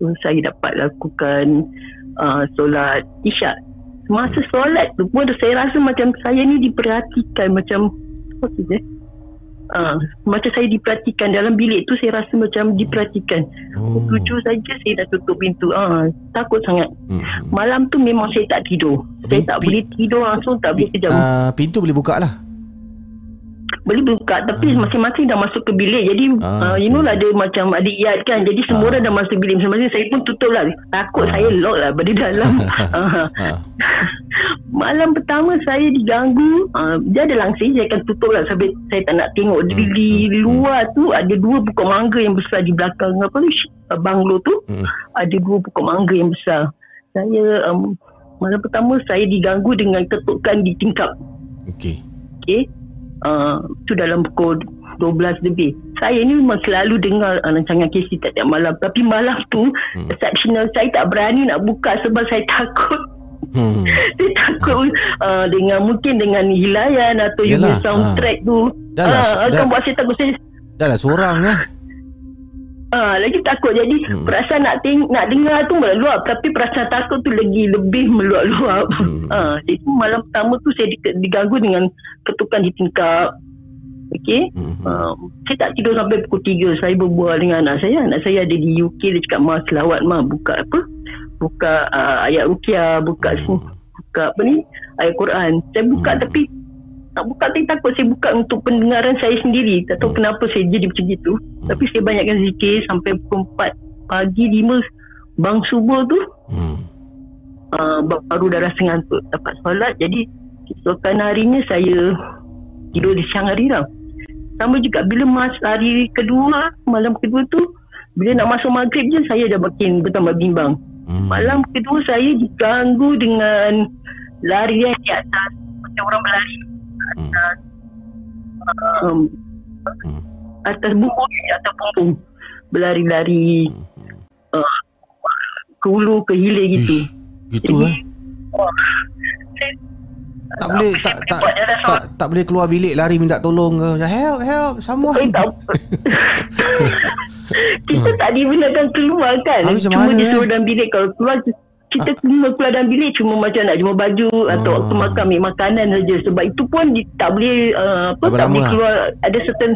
So, saya dapat lakukan solat isyak. Semasa solat tu pun saya rasa macam saya ni diperhatikan, macam saya diperhatikan dalam bilik tu. Saya rasa macam diperhatikan. Tujuh saja saya dah tutup pintu. Takut sangat. Malam tu memang saya tak tidur. Saya tak boleh tidur langsung, tak boleh kejam. Pintu boleh buka lah. Boleh buka, tapi masing-masing dah masuk ke bilik. Jadi ada macam ada iat kan. Jadi semua orang dah masuk bilik masing-masing. Saya pun tutup lah. Takut saya lock lah dari dalam. Malam pertama saya diganggu, dia ada langsir, saya akan tutup lah sampai saya tak nak tengok. Di luar tu ada 2 pokok mangga yang besar di belakang banglo tu. Ada 2 pokok mangga yang besar. Saya malam pertama saya diganggu dengan ketukan di tingkap. Okey. Tu dalam pukul 12 lebih. Saya ni memang selalu dengar rancangan KC tak tiap malam. Tapi malam tu exceptional, saya tak berani nak buka sebab saya takut. Dia takut dengan hilayan atau yalah, soundtrack tu akan buat saya takut. Saya dah lah seorang lah. Lagi takut. Jadi perasaan nak dengar tu meluap, tapi perasaan takut tu lebih meluap-luap. Jadi malam pertama tu saya diganggu dengan ketukan di tingkap. Saya tak tidur sampai pukul 3. Saya berbual dengan anak saya. Anak saya ada di UK. Dia cakap, "Ma, selawat, Ma. Buka buka ayat ruqyah, buka apa ni, ayat Quran." Saya buka, tapi nak buka saya takut. Saya buka untuk pendengaran saya sendiri. Tak tahu kenapa saya jadi macam itu. Tapi saya banyakkan zikir sampai pukul 4 pagi 5 bang subuh tu. Baru dah rasa ngantuk, dapat solat. Jadi keesokan harinya saya tidur di siang hari lah. Sama juga bila hari kedua, malam kedua tu bila nak masuk maghrib je saya dah makin bertambah bimbang. Malam kedua saya diganggu dengan larian di atas, macam orang berlari atas atas bumbung, atas punggung berlari-lari ke hulu ke hilir gitu. Gitu eh. Tak boleh tak boleh keluar bilik lari minta tolong ke, help someone. Kita tak dibenarkan keluar kan. Cuma disuruh dalam bilik. Kalau keluar kita keluar dalam bilik cuma macam nak jemur baju atau waktu makan ambil makanan saja. Sebab itu pun tak boleh tak boleh keluar lah. Ada certain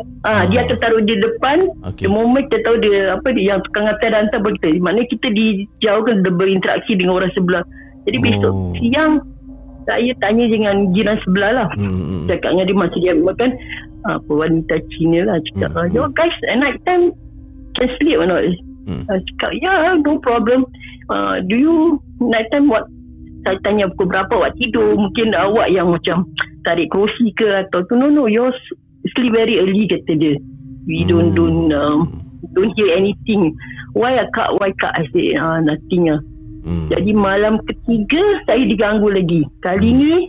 dia tertaruh di depan okay. The moment kita tahu dia apa dia, yang tukang atas dan hantar berita, maknanya kita dijauhkan berinteraksi dengan orang sebelah. Jadi besok siang saya tanya dengan jiran sebelah lah. Cakapnya dia masih dia makan apa wanita Cina lah. Cakap guys at night time can sleep or not? Cakap yeah no problem. Do you night time what? Saya tanya pukul berapa awak tidur? Mungkin awak yang macam tarik kerusi ke atau tu. No you sleep very early kata dia. We don't hear anything. Why kak? I say nothing lah. Jadi malam ketiga saya diganggu lagi. Kali ni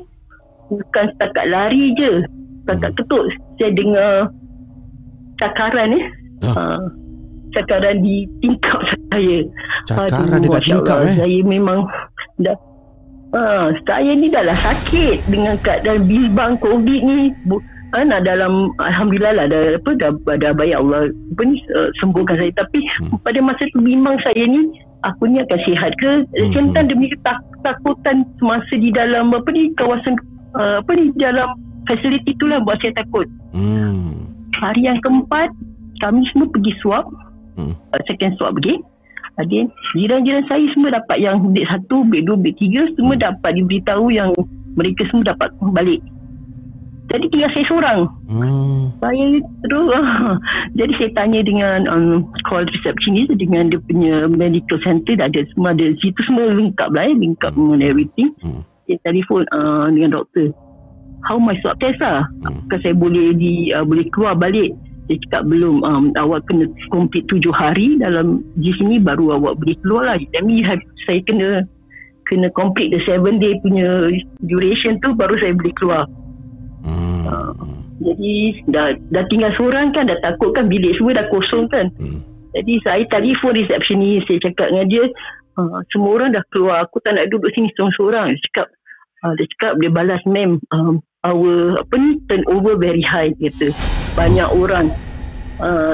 bukan setakat lari je, setakat ketuk. Saya dengar cakaran cakaran di tingkap saya. Cakaran dekat tingkap Allah. Saya memang dah saya ni dah lah sakit dengan keadaan bimbang COVID ni. Nah dalam alhamdulillah lah dah bayar Allah sembuhkan saya. Tapi pada masa tu bimbang saya ni aku ni akan sihat ke? Contoh demi ketakutan semasa di dalam kawasan dalam fasiliti itulah buat saya takut. Hari yang keempat kami semua pergi swab, second swab pergi. Again, jiran-jiran saya semua dapat yang bed 1, bed 2, bed 3 semua dapat diberitahu yang mereka semua dapat balik. Jadi tinggal saya seorang. Saya terus jadi saya tanya dengan call receptionist dengan dia punya medical center dah ada semua, ada situ semua lengkap lah lengkap dengan everything. Saya telefon dengan doktor. How my swab test lah? Apakah saya boleh boleh keluar balik? Dia cakap belum, awak kena complete 7 hari dalam di sini baru awak boleh keluar lah. Jadi saya kena complete the 7 day punya duration tu baru saya boleh keluar. Jadi dah tinggal seorang kan, dah takut kan, bilik semua dah kosong kan. Jadi saya telefon resepsionis, saya cakap dengan dia semua orang dah keluar, aku tak nak duduk sini seorang-seorang. Dia cakap dia balas, ma'am our turnover very high kata, banyak orang.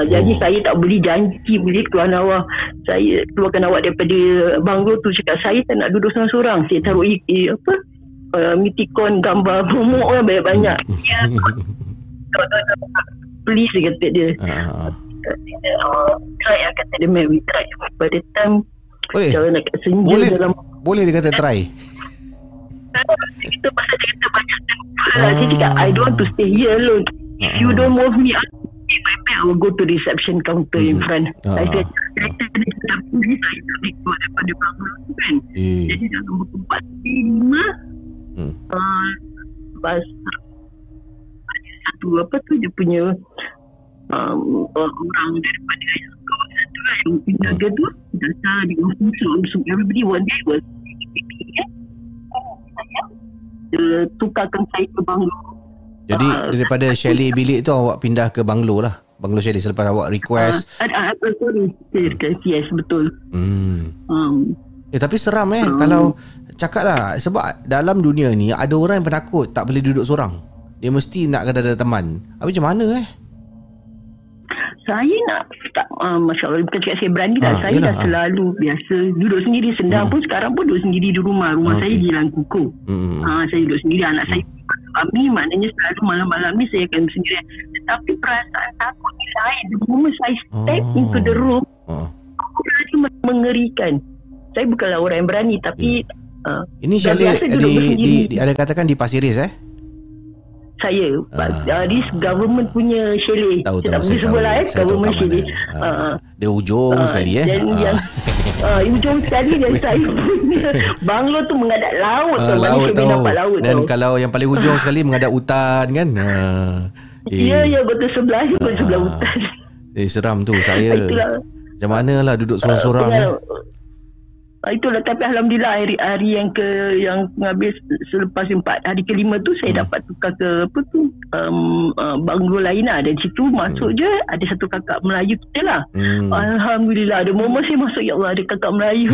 Jadi saya tak boleh janji boleh keluarkan awak daripada banglo tu. Cakap saya tak nak duduk seorang-seorang, saya taruh mitikon gambar momok kan banyak-banyak. Ya. Please kata dia. Try kata dia, we try. Pada time kalau nak senja dalam boleh dia kata try. Kita pasal cerita banyak tempat. Jadi tak, I don't want to stay here alone. If you don't move me out, I will go to reception counter in front. I said, saya tak boleh keluar daripada bangunan tu kan. Jadi dalam 4-5 dia punya orang daripada kawasan tu lah yang pindah kedua datang dengan khusus. Everybody one day was saya tukarkan saya ke banglo. Jadi daripada chalet bilik tu awak pindah ke banglo lah, banglo chalet selepas awak request yes betul. Tapi seram kalau cakap lah, sebab dalam dunia ni ada orang yang penakut tak boleh duduk seorang, dia mesti nak ada teman. Macam mana saya nak tak, Masya Allah, bukan cakap saya berani dah, saya dah selalu biasa duduk sendiri sendang pun. Sekarang pun duduk sendiri di rumah saya jiran kuku. Saya duduk sendiri, anak saya kami, maknanya selalu malam-malam ni saya akan sendirian. Tetapi perasaan takut ni saya the moment saya step into the room aku rasa mengerikan. Saya bukanlah orang yang berani tapi ini chalet di ada katakan di Pasir Ris saya this government punya chalet. Tahu saya sebelah government chalet dia hujung sekali hujung sekali dan saya punya banglo tu menghadap laut, laut tu. Nampak laut dan tahu. Kalau yang paling hujung sekali menghadap hutan kan Ya, betul sebelah je pun sebelah hutan. Seram tu saya. Itulah. Macam mana lah duduk sorang-sorang ni. Itulah, tapi alhamdulillah hari yang habis selepas 4 hari kelima tu saya dapat tukar ke apa tu banglo lain lah. Dan situ masuk je ada satu kakak Melayu kita lah. Alhamdulillah ada momen saya masuk, ya Allah ada kakak Melayu.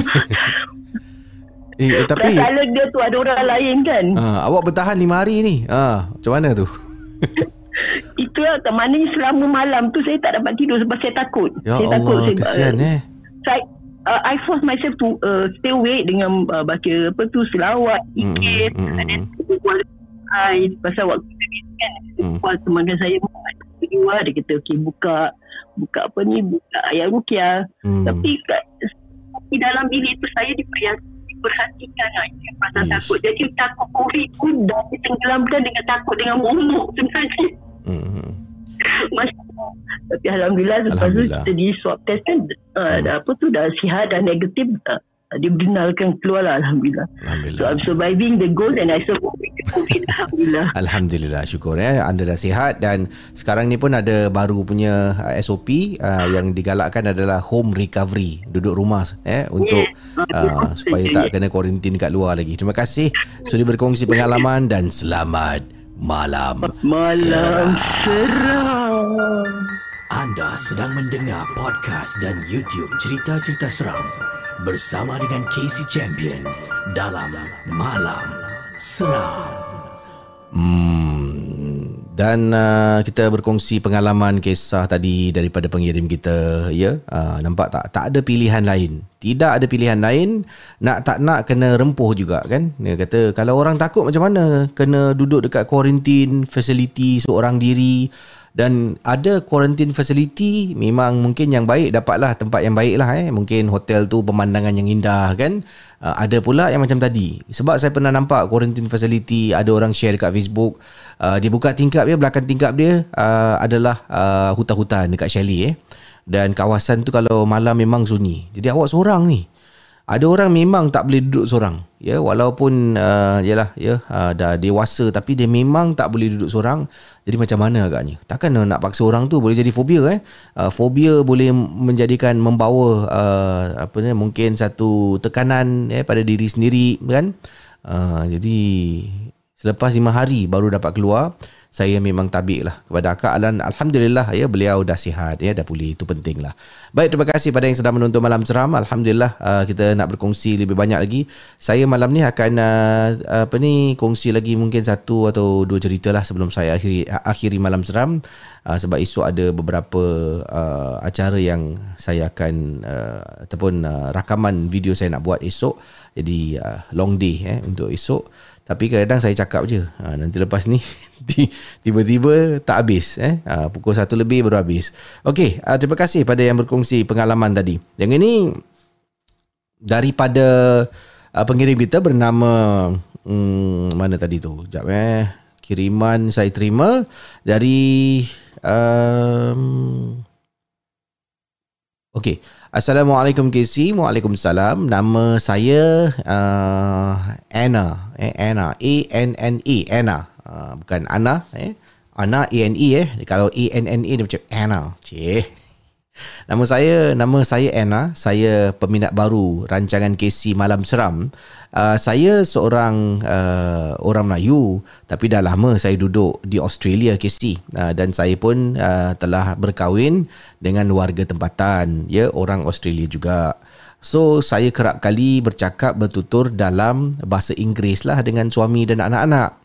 Tapi kalau dia tu ada orang lain kan. Awak bertahan 5 hari ni. Macam mana tu? Itulah, maknanya selama malam tu saya tak dapat tidur sebab saya takut. Ya saya Allah, takut, kesian saya, I force myself to stay awake dengan baca apa tu selawat, zikir, dan buat pasal waktu ni kan. Buat teman saya buat, dia kata okey buka apa ni, buka ayat ruqyah. Tapi di dalam bilik tu saya diperhatikan pasal takut. Jadi takut COVID tu dah ditenggelamkan dengan takut dengan momok sebenarnya. Tapi alhamdulillah lepas tu kita di swab test kan, apa tu dah sihat dan negatif, dia benarkan keluar lah alhamdulillah. So I'm surviving the goal and I surviving the COVID. Alhamdulillah syukur anda dah sihat. Dan sekarang ni pun ada baru punya SOP yang digalakkan adalah home recovery, duduk rumah untuk supaya tak kena kuarantin kat luar lagi. Terima kasih sudi berkongsi pengalaman dan selamat Malam Seram. Anda sedang mendengar podcast dan YouTube cerita-cerita seram bersama dengan KC Champion dalam Malam Seram. Dan kita berkongsi pengalaman kisah tadi daripada pengirim kita, ya. Nampak tak ada pilihan lain. Tidak ada pilihan lain, nak tak nak kena rempuh juga kan. Dia kata kalau orang takut macam mana, kena duduk dekat quarantine facility seorang diri. Dan ada quarantine facility memang mungkin yang baik, dapatlah tempat yang baik lah. Mungkin hotel tu pemandangan yang indah kan. Ada pula yang macam tadi. Sebab saya pernah nampak quarantine facility ada orang share dekat Facebook. Dia buka tingkap dia, belakang tingkap dia adalah hutan-hutan dekat chalet. Dan kawasan tu kalau malam memang sunyi. Jadi awak seorang ni. Ada orang memang tak boleh duduk seorang. Ya, walaupun dah dewasa tapi dia memang tak boleh duduk seorang. Jadi macam mana agaknya? Takkan nak paksa orang tu, boleh jadi fobia. Fobia boleh menjadikan membawa mungkin satu tekanan pada diri sendiri kan. Jadi selepas 5 hari baru dapat keluar. Saya memang tabik lah kepada Kak Alan. Alhamdulillah ya, beliau dah sihat ya, dah pulih, itu penting lah. Baik, terima kasih pada yang sedang menonton Malam Seram. Alhamdulillah kita nak berkongsi lebih banyak lagi. Saya malam ni akan kongsi lagi mungkin 1 atau 2 cerita lah sebelum saya akhiri Malam Seram. Sebab esok ada beberapa acara yang saya akan ataupun rakaman video saya nak buat esok. Jadi long day untuk esok. Tapi kadang-kadang saya cakap je, nanti lepas ni tiba-tiba tak habis. Pukul 1 lebih baru habis. Okey, terima kasih pada yang berkongsi pengalaman tadi. Yang ini daripada pengirim kita bernama mana tadi tu? Sekejap kiriman saya terima dari okey. Assalamualaikum KC. Waalaikumsalam. Nama saya Anna. Anna. A-N-N-E. Anna. Bukan Anna. Anna A-N-E. Kalau A-N-N-E dia macam Anna. Cih. Nama saya Anna. Saya peminat baru rancangan KC Malam Seram. Saya seorang orang Melayu. Tapi dah lama saya duduk di Australia KC. Dan saya pun telah berkahwin dengan warga tempatan. Ya, orang Australia juga. So, saya kerap kali bercakap bertutur dalam bahasa Inggeris lah dengan suami dan anak-anak.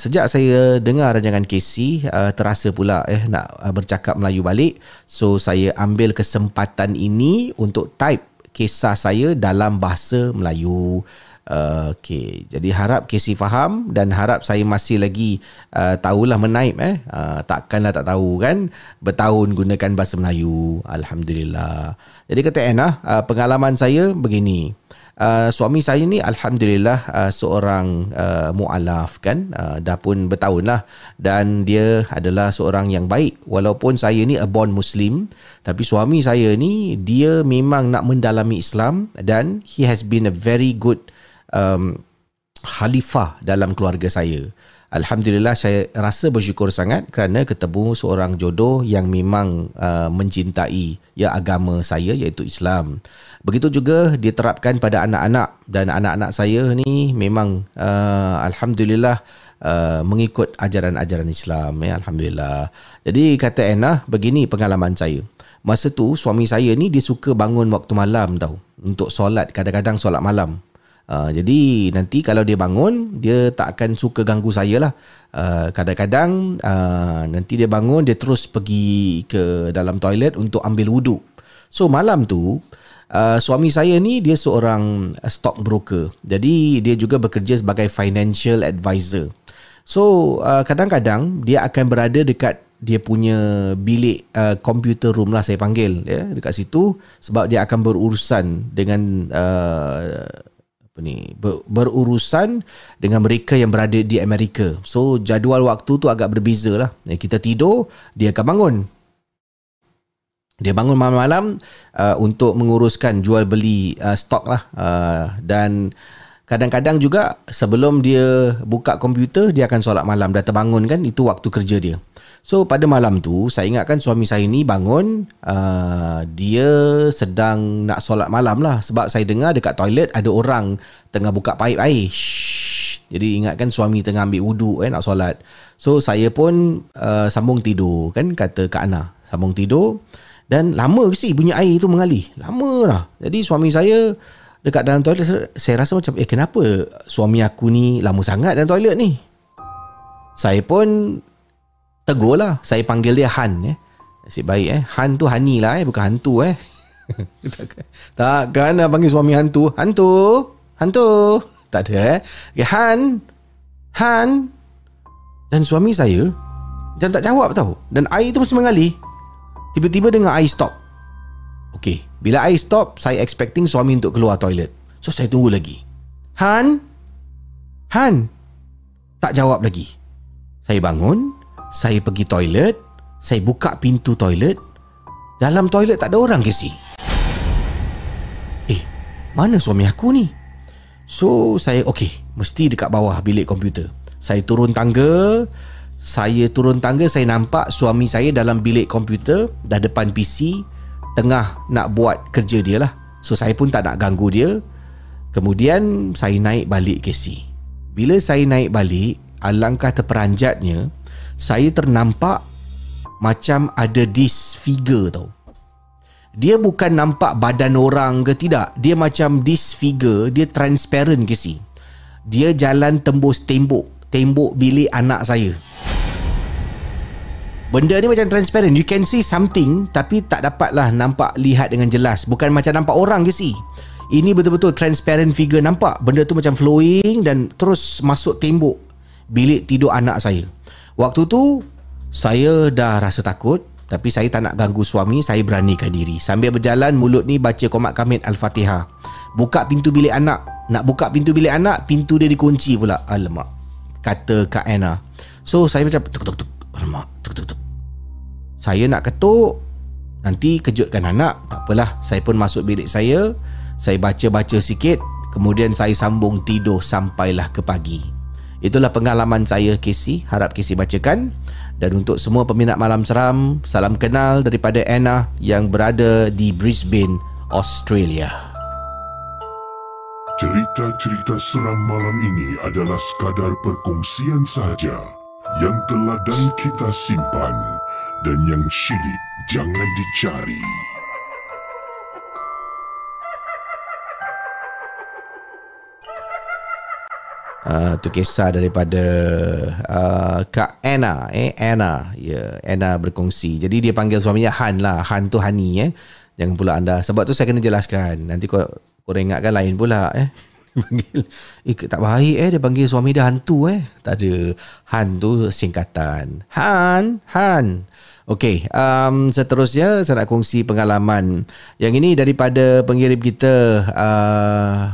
Sejak saya dengar rancangan KC, terasa pula nak bercakap Melayu balik. So, saya ambil kesempatan ini untuk type kisah saya dalam bahasa Melayu. Okay. Jadi harap KC faham dan harap saya masih lagi tahulah menaip. Takkanlah tak tahu kan, bertahun gunakan bahasa Melayu. Alhamdulillah. Jadi kata Anna, pengalaman saya begini. Suami saya ni alhamdulillah seorang mu'alaf kan, dah pun bertahun lah. Dan dia adalah seorang yang baik. Walaupun saya ni a born Muslim, tapi suami saya ni dia memang nak mendalami Islam. Dan he has been a very good khalifah dalam keluarga saya. Alhamdulillah saya rasa bersyukur sangat kerana ketemu seorang jodoh yang memang mencintai ya agama saya iaitu Islam. Begitu juga diterapkan pada anak-anak, dan anak-anak saya ni memang alhamdulillah mengikut ajaran-ajaran Islam ya, alhamdulillah. Jadi kata Anna, begini pengalaman saya. Masa tu suami saya ni dia suka bangun waktu malam tau untuk solat, kadang-kadang solat malam. Jadi nanti kalau dia bangun, dia tak akan suka ganggu saya lah. Kadang-kadang nanti dia bangun, dia terus pergi ke dalam toilet untuk ambil wuduk. So malam tu suami saya ni dia seorang stockbroker. Jadi dia juga bekerja sebagai financial advisor. So kadang-kadang dia akan berada dekat dia punya bilik computer room lah saya panggil ya, dekat situ sebab dia akan berurusan dengan berurusan dengan mereka yang berada di Amerika. So jadual waktu tu agak berbeza lah. Kita tidur, dia akan bangun. Dia bangun malam-malam untuk menguruskan jual beli stok lah. Dan kadang-kadang juga sebelum dia buka komputer, dia akan solat malam. Dah terbangun kan, itu waktu kerja dia. So pada malam tu saya ingatkan suami saya ni bangun, dia sedang nak solat malam lah. Sebab saya dengar dekat toilet ada orang tengah buka paip air. Shhh. Jadi ingatkan suami tengah ambil wuduk nak solat. So saya pun sambung tidur kan, kata Kak Ana, sambung tidur. Dan lama ke bunyi air tu mengalir, lama lah. Jadi suami saya dekat dalam toilet, saya rasa macam kenapa suami aku ni lama sangat dalam toilet ni. Saya pun tegur lah. Saya panggil dia Han. Nasib baik Han tu Hani lah bukan hantu Takkan nak panggil suami hantu. Hantu. Tak ada Okay, Han. Dan suami saya macam tak jawab tau. Dan air tu mesti mengalir. Tiba-tiba dengar air stop. Okay, bila air stop, saya expecting suami untuk keluar toilet. So saya tunggu lagi. Han. Tak jawab lagi. Saya bangun, saya pergi toilet, saya buka pintu toilet. Dalam toilet tak ada orang ke si? Mana suami aku ni? So saya mesti dekat bawah bilik komputer. Saya turun tangga, saya nampak suami saya dalam bilik komputer, dah depan PC, tengah nak buat kerja dia lah. So saya pun tak nak ganggu dia. Kemudian saya naik balik ke si. Bila saya naik balik, alangkah terperanjatnya, saya ternampak macam ada disfigure tau. Dia bukan nampak badan orang ke tidak, dia macam disfigure, dia transparent ke si. Dia jalan tembus tembok bilik anak saya. Benda ni macam transparent, you can see something tapi tak dapatlah nampak lihat dengan jelas. Bukan macam nampak orang ke si. Ini betul-betul transparent figure, nampak benda tu macam flowing dan terus masuk tembok bilik tidur anak saya. Waktu tu saya dah rasa takut, tapi saya tak nak ganggu suami. Saya beranikan diri. Sambil berjalan, mulut ni baca komat kamit Al-Fatihah. Buka pintu bilik anak. Nak buka pintu bilik anak, pintu dia dikunci pula. Alamak, kata Kak Anna. So saya macam tuk-tuk-tuk. Alamak, tuk-tuk-tuk. Saya nak ketuk, nanti kejutkan anak. Tak apalah, saya pun masuk bilik saya. Saya baca-baca sikit, kemudian saya sambung tidur sampailah ke pagi. Itulah pengalaman saya, KC. Harap KC bacakan. Dan untuk semua peminat Malam Seram, salam kenal daripada Anna yang berada di Brisbane, Australia. Cerita-cerita seram malam ini adalah sekadar perkongsian sahaja. Yang teladan kita simpan dan yang syilid jangan dicari. Itu kisah daripada Kak Anna. Anna. Ya, yeah, Anna berkongsi. Jadi dia panggil suaminya Han lah. Han tu Hani. Jangan pula anda. Sebab tu saya kena jelaskan. Nanti korang ingatkan lain pula. Panggil. Tak baik dia panggil suami dia hantu. Tak ada. Han tu singkatan. Han. Okey, seterusnya saya nak kongsi pengalaman. Yang ini daripada pengirim kita,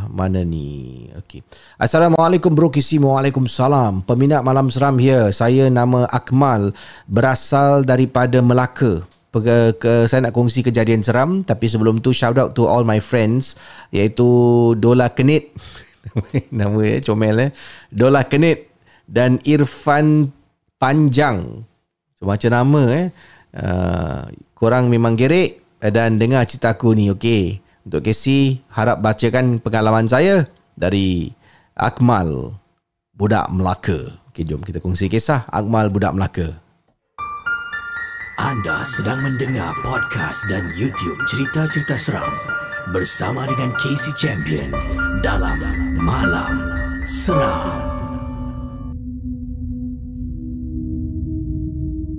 mana ni? Okey. Assalamualaikum bro KC. Waalaikumsalam. Peminat Malam Seram here. Saya nama Akmal, berasal daripada Melaka. Saya nak kongsi kejadian seram, tapi sebelum tu shout out to all my friends, iaitu Dola Kenit. Nama comel Dola Kenit, dan Irfan Panjang. So, macam nama korang memang gerik dan dengar cerita aku ni. Okey, untuk KC harap bacakan pengalaman saya dari Akmal budak Melaka. Okey, jom kita kongsi kisah Akmal budak Melaka. Anda sedang mendengar podcast dan YouTube cerita-cerita seram bersama dengan KC Champion dalam Malam Seram.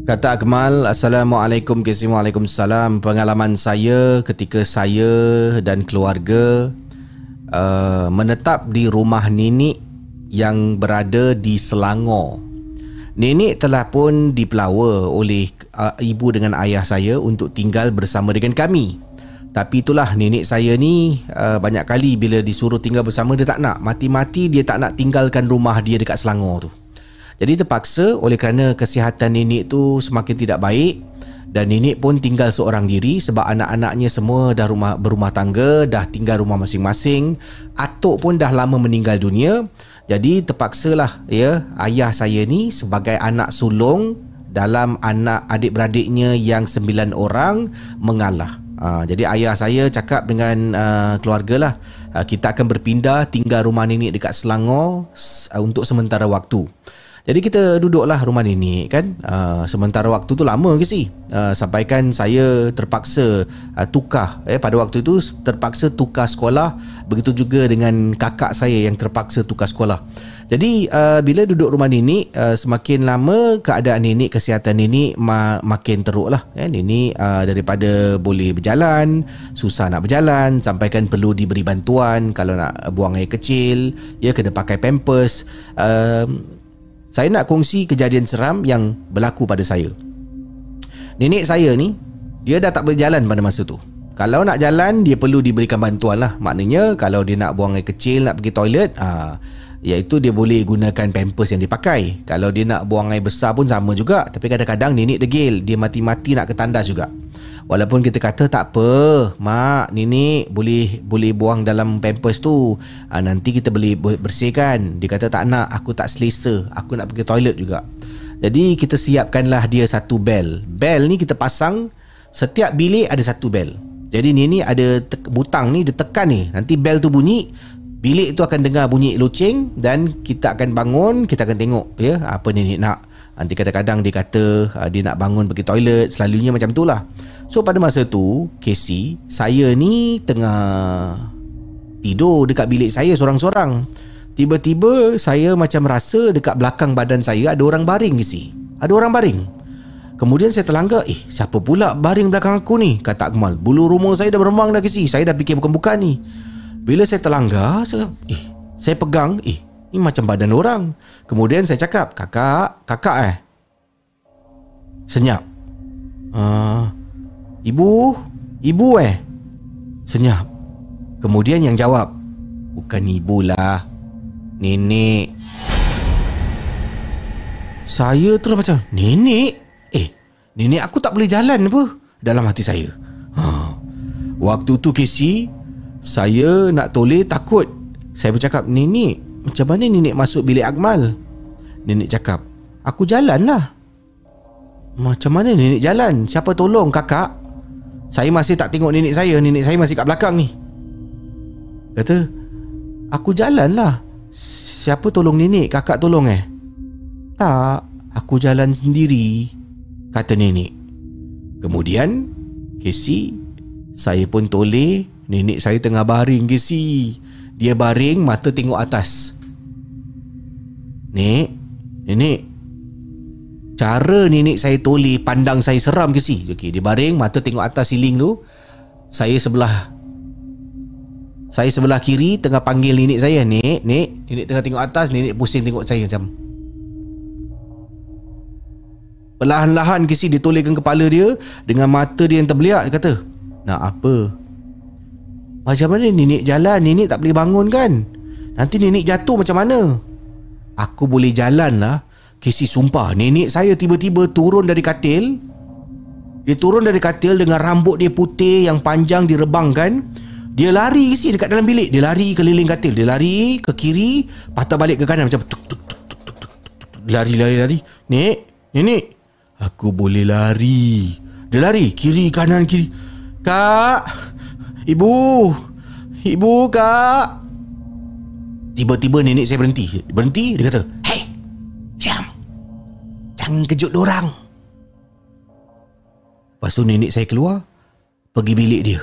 Kata Akmal, Assalamualaikum KC. Waalaikumsalam. Pengalaman saya ketika saya dan keluarga menetap di rumah nenek yang berada di Selangor. Nenek telah pun dipelawa oleh ibu dengan ayah saya untuk tinggal bersama dengan kami. Tapi itulah, nenek saya ni banyak kali bila disuruh tinggal bersama, dia tak nak. Mati-mati dia tak nak tinggalkan rumah dia dekat Selangor tu. Jadi terpaksa oleh kerana kesihatan nenek tu semakin tidak baik. Dan nenek pun tinggal seorang diri sebab anak-anaknya semua dah berumah tangga, dah tinggal rumah masing-masing. Atuk pun dah lama meninggal dunia. Jadi terpaksalah ya, ayah saya ni sebagai anak sulung dalam anak adik-beradiknya yang 9 orang mengalah. Jadi ayah saya cakap dengan keluarga lah, kita akan berpindah tinggal rumah nenek dekat Selangor untuk sementara waktu. Jadi kita duduklah rumah nenek kan. Sementara waktu tu lama ke si? Sampaikan saya terpaksa tukar. Pada waktu itu terpaksa tukar sekolah. Begitu juga dengan kakak saya yang terpaksa tukar sekolah. Jadi bila duduk rumah nenek, semakin lama keadaan nenek, kesihatan nenek makin teruk lah. Nenek daripada boleh berjalan, susah nak berjalan, sampaikan perlu diberi bantuan kalau nak buang air kecil, ya kena pakai pampers. Saya nak kongsi kejadian seram yang berlaku pada saya. Nenek saya ni, dia dah tak berjalan pada masa tu. Kalau nak jalan, dia perlu diberikan bantuan lah. Maknanya, kalau dia nak buang air kecil, nak pergi toilet, iaitu dia boleh gunakan pampers yang dipakai. Kalau dia nak buang air besar pun sama juga. Tapi kadang-kadang nenek degil, dia mati-mati nak ke tandas juga. Walaupun kita kata tak apa, mak, nenek boleh buang dalam pampers tu, nanti kita boleh bersihkan. Dia kata tak nak, aku tak selesa, aku nak pergi toilet juga. Jadi kita siapkanlah dia satu bel. Bel ni kita pasang, setiap bilik ada satu bel. Jadi nenek ada butang ni, dia tekan ni, nanti bel tu bunyi. Bilik tu akan dengar bunyi loceng dan kita akan bangun, kita akan tengok ya apa nenek nak. Nanti kadang-kadang dia kata dia nak bangun pergi toilet, selalunya macam tu lah. So pada masa tu, Casey, saya ni tengah tidur dekat bilik saya sorang-sorang. Tiba-tiba saya macam rasa dekat belakang badan saya ada orang baring, Casey. Ada orang baring. Kemudian saya terlanggar, siapa pula baring belakang aku ni? Kata Akmal, bulu rumah saya dah berembang dah, Casey. Saya dah fikir bukan-bukan ni. Bila saya terlanggar, saya pegang, ni macam badan orang. Kemudian saya cakap, kakak. Senyap. Ibu. Senyap. Kemudian yang jawab, bukan ibulah, nenek. Saya terus macam, nenek? Nenek aku tak boleh jalan apa? Dalam hati saya. Waktu tu Casey, saya nak toleh takut. Saya bercakap, nenek, macam mana nenek masuk bilik Akmal? Nenek cakap, aku jalan lah. Macam mana nenek jalan? Siapa tolong kakak? Saya masih tak tengok nenek saya. Nenek saya masih kat belakang ni. Kata, aku jalan lah. Siapa tolong nenek? Kakak tolong Tak, aku jalan sendiri, kata nenek. Kemudian Casey, saya pun toleh. Nenek saya tengah baring, Casey. Dia baring, mata tengok atas. Nenek. Cara nenek saya toleh, pandang saya seram, Casey. Okey, dia baring, mata tengok atas siling tu. Saya sebelah kiri tengah panggil nenek saya, "Nek." Nenek tengah tengok atas, nenek pusing tengok saya macam. Perlahan-lahan Casey dia tolehkan kepala dia dengan mata dia yang terbeliak. Dia kata, "Nak apa? Macam mana nenek jalan? Nenek tak boleh bangun kan? Nanti nenek jatuh macam mana?" Aku boleh jalan lah, Casey sumpah. Nenek saya tiba-tiba turun dari katil. Dia turun dari katil dengan rambut dia putih yang panjang direbangkan. Dia lari, Casey, dekat dalam bilik. Dia lari keliling katil. Dia lari ke kiri, patah balik ke kanan macam tuk tuk tuk tuk tuk tuk tuk. lari. Nenek, aku boleh lari. Dia lari kiri kanan kiri. Kak, Ibu, kak. Tiba-tiba nenek saya berhenti. Dia kata, "Hei, diam, jangan kejut dorang." Lepas tu nenek saya keluar, pergi bilik dia.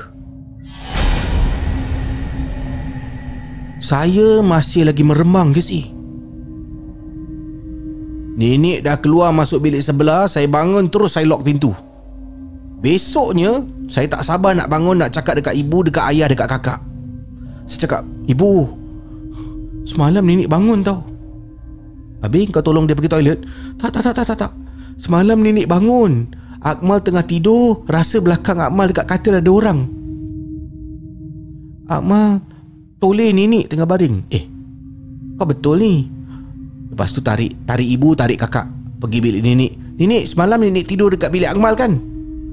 Saya masih lagi meremang ke si. Nenek dah keluar masuk bilik sebelah. Saya bangun terus, saya lock pintu. Besoknya saya tak sabar nak bangun, nak cakap dekat ibu, dekat ayah, dekat kakak. Saya cakap, "Ibu, semalam nenek bangun tau." "Habis kau tolong dia pergi toilet?" Tak. "Semalam nenek bangun, Akmal tengah tidur, rasa belakang Akmal dekat katil ada orang. Akmal toleh nenek tengah baring. Kau betul ni?" Lepas tu tarik ibu, tarik kakak pergi bilik nenek. "Nenek, semalam nenek tidur dekat bilik Akmal kan?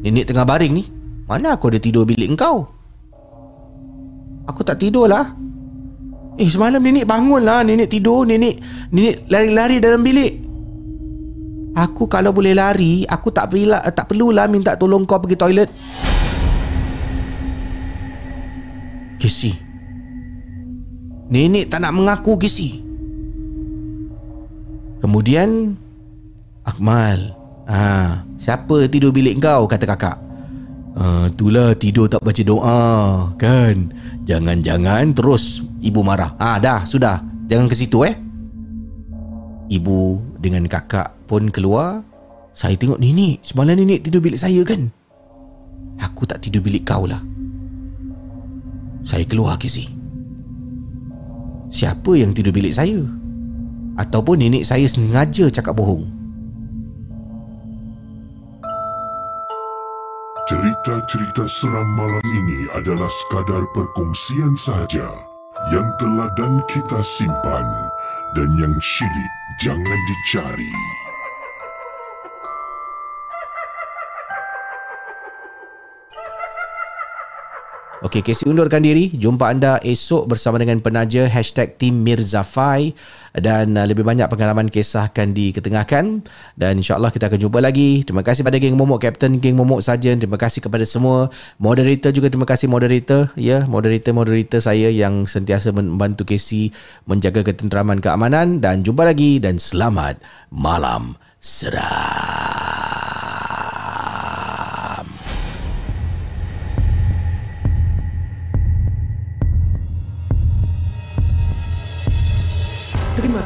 Nenek tengah baring ni. Mana aku ada tidur bilik engkau?" "Aku tak tidur lah." Semalam nenek bangun lah. Nenek tidur, nenek lari-lari dalam bilik." "Aku kalau boleh lari, aku tak perlulah minta tolong kau pergi toilet." Kesi. Nenek tak nak mengaku, Kesi. Kemudian, "Akmal, siapa tidur bilik kau?" kata kakak. "Itulah tidur tak baca doa kan. Jangan-jangan," terus ibu marah. "Dah, sudah, jangan ke situ eh." Ibu dengan kakak pun keluar. Saya tengok, "Nenek, semalam nenek tidur bilik saya kan?" "Aku tak tidur bilik kau lah." Saya keluar, Kesi. Siapa yang tidur bilik saya? Ataupun nenek saya sengaja cakap bohong? Cerita-cerita seram malam ini adalah sekadar perkongsian sahaja yang teladan kita simpan dan yang syilid jangan dicari. Okey, Casey undurkan diri. Jumpa anda esok bersama dengan penaja #TimMirzafai. Dan lebih banyak pengalaman kisah akan diketengahkan. Dan insyaAllah kita akan jumpa lagi. Terima kasih pada Geng Momok, Kapten Geng Momok Sarjan. Terima kasih kepada semua. Moderator juga, terima kasih moderator. Ya, moderator-moderator saya yang sentiasa membantu Casey menjaga ketenteraman, keamanan. Dan jumpa lagi dan selamat malam seram. Terima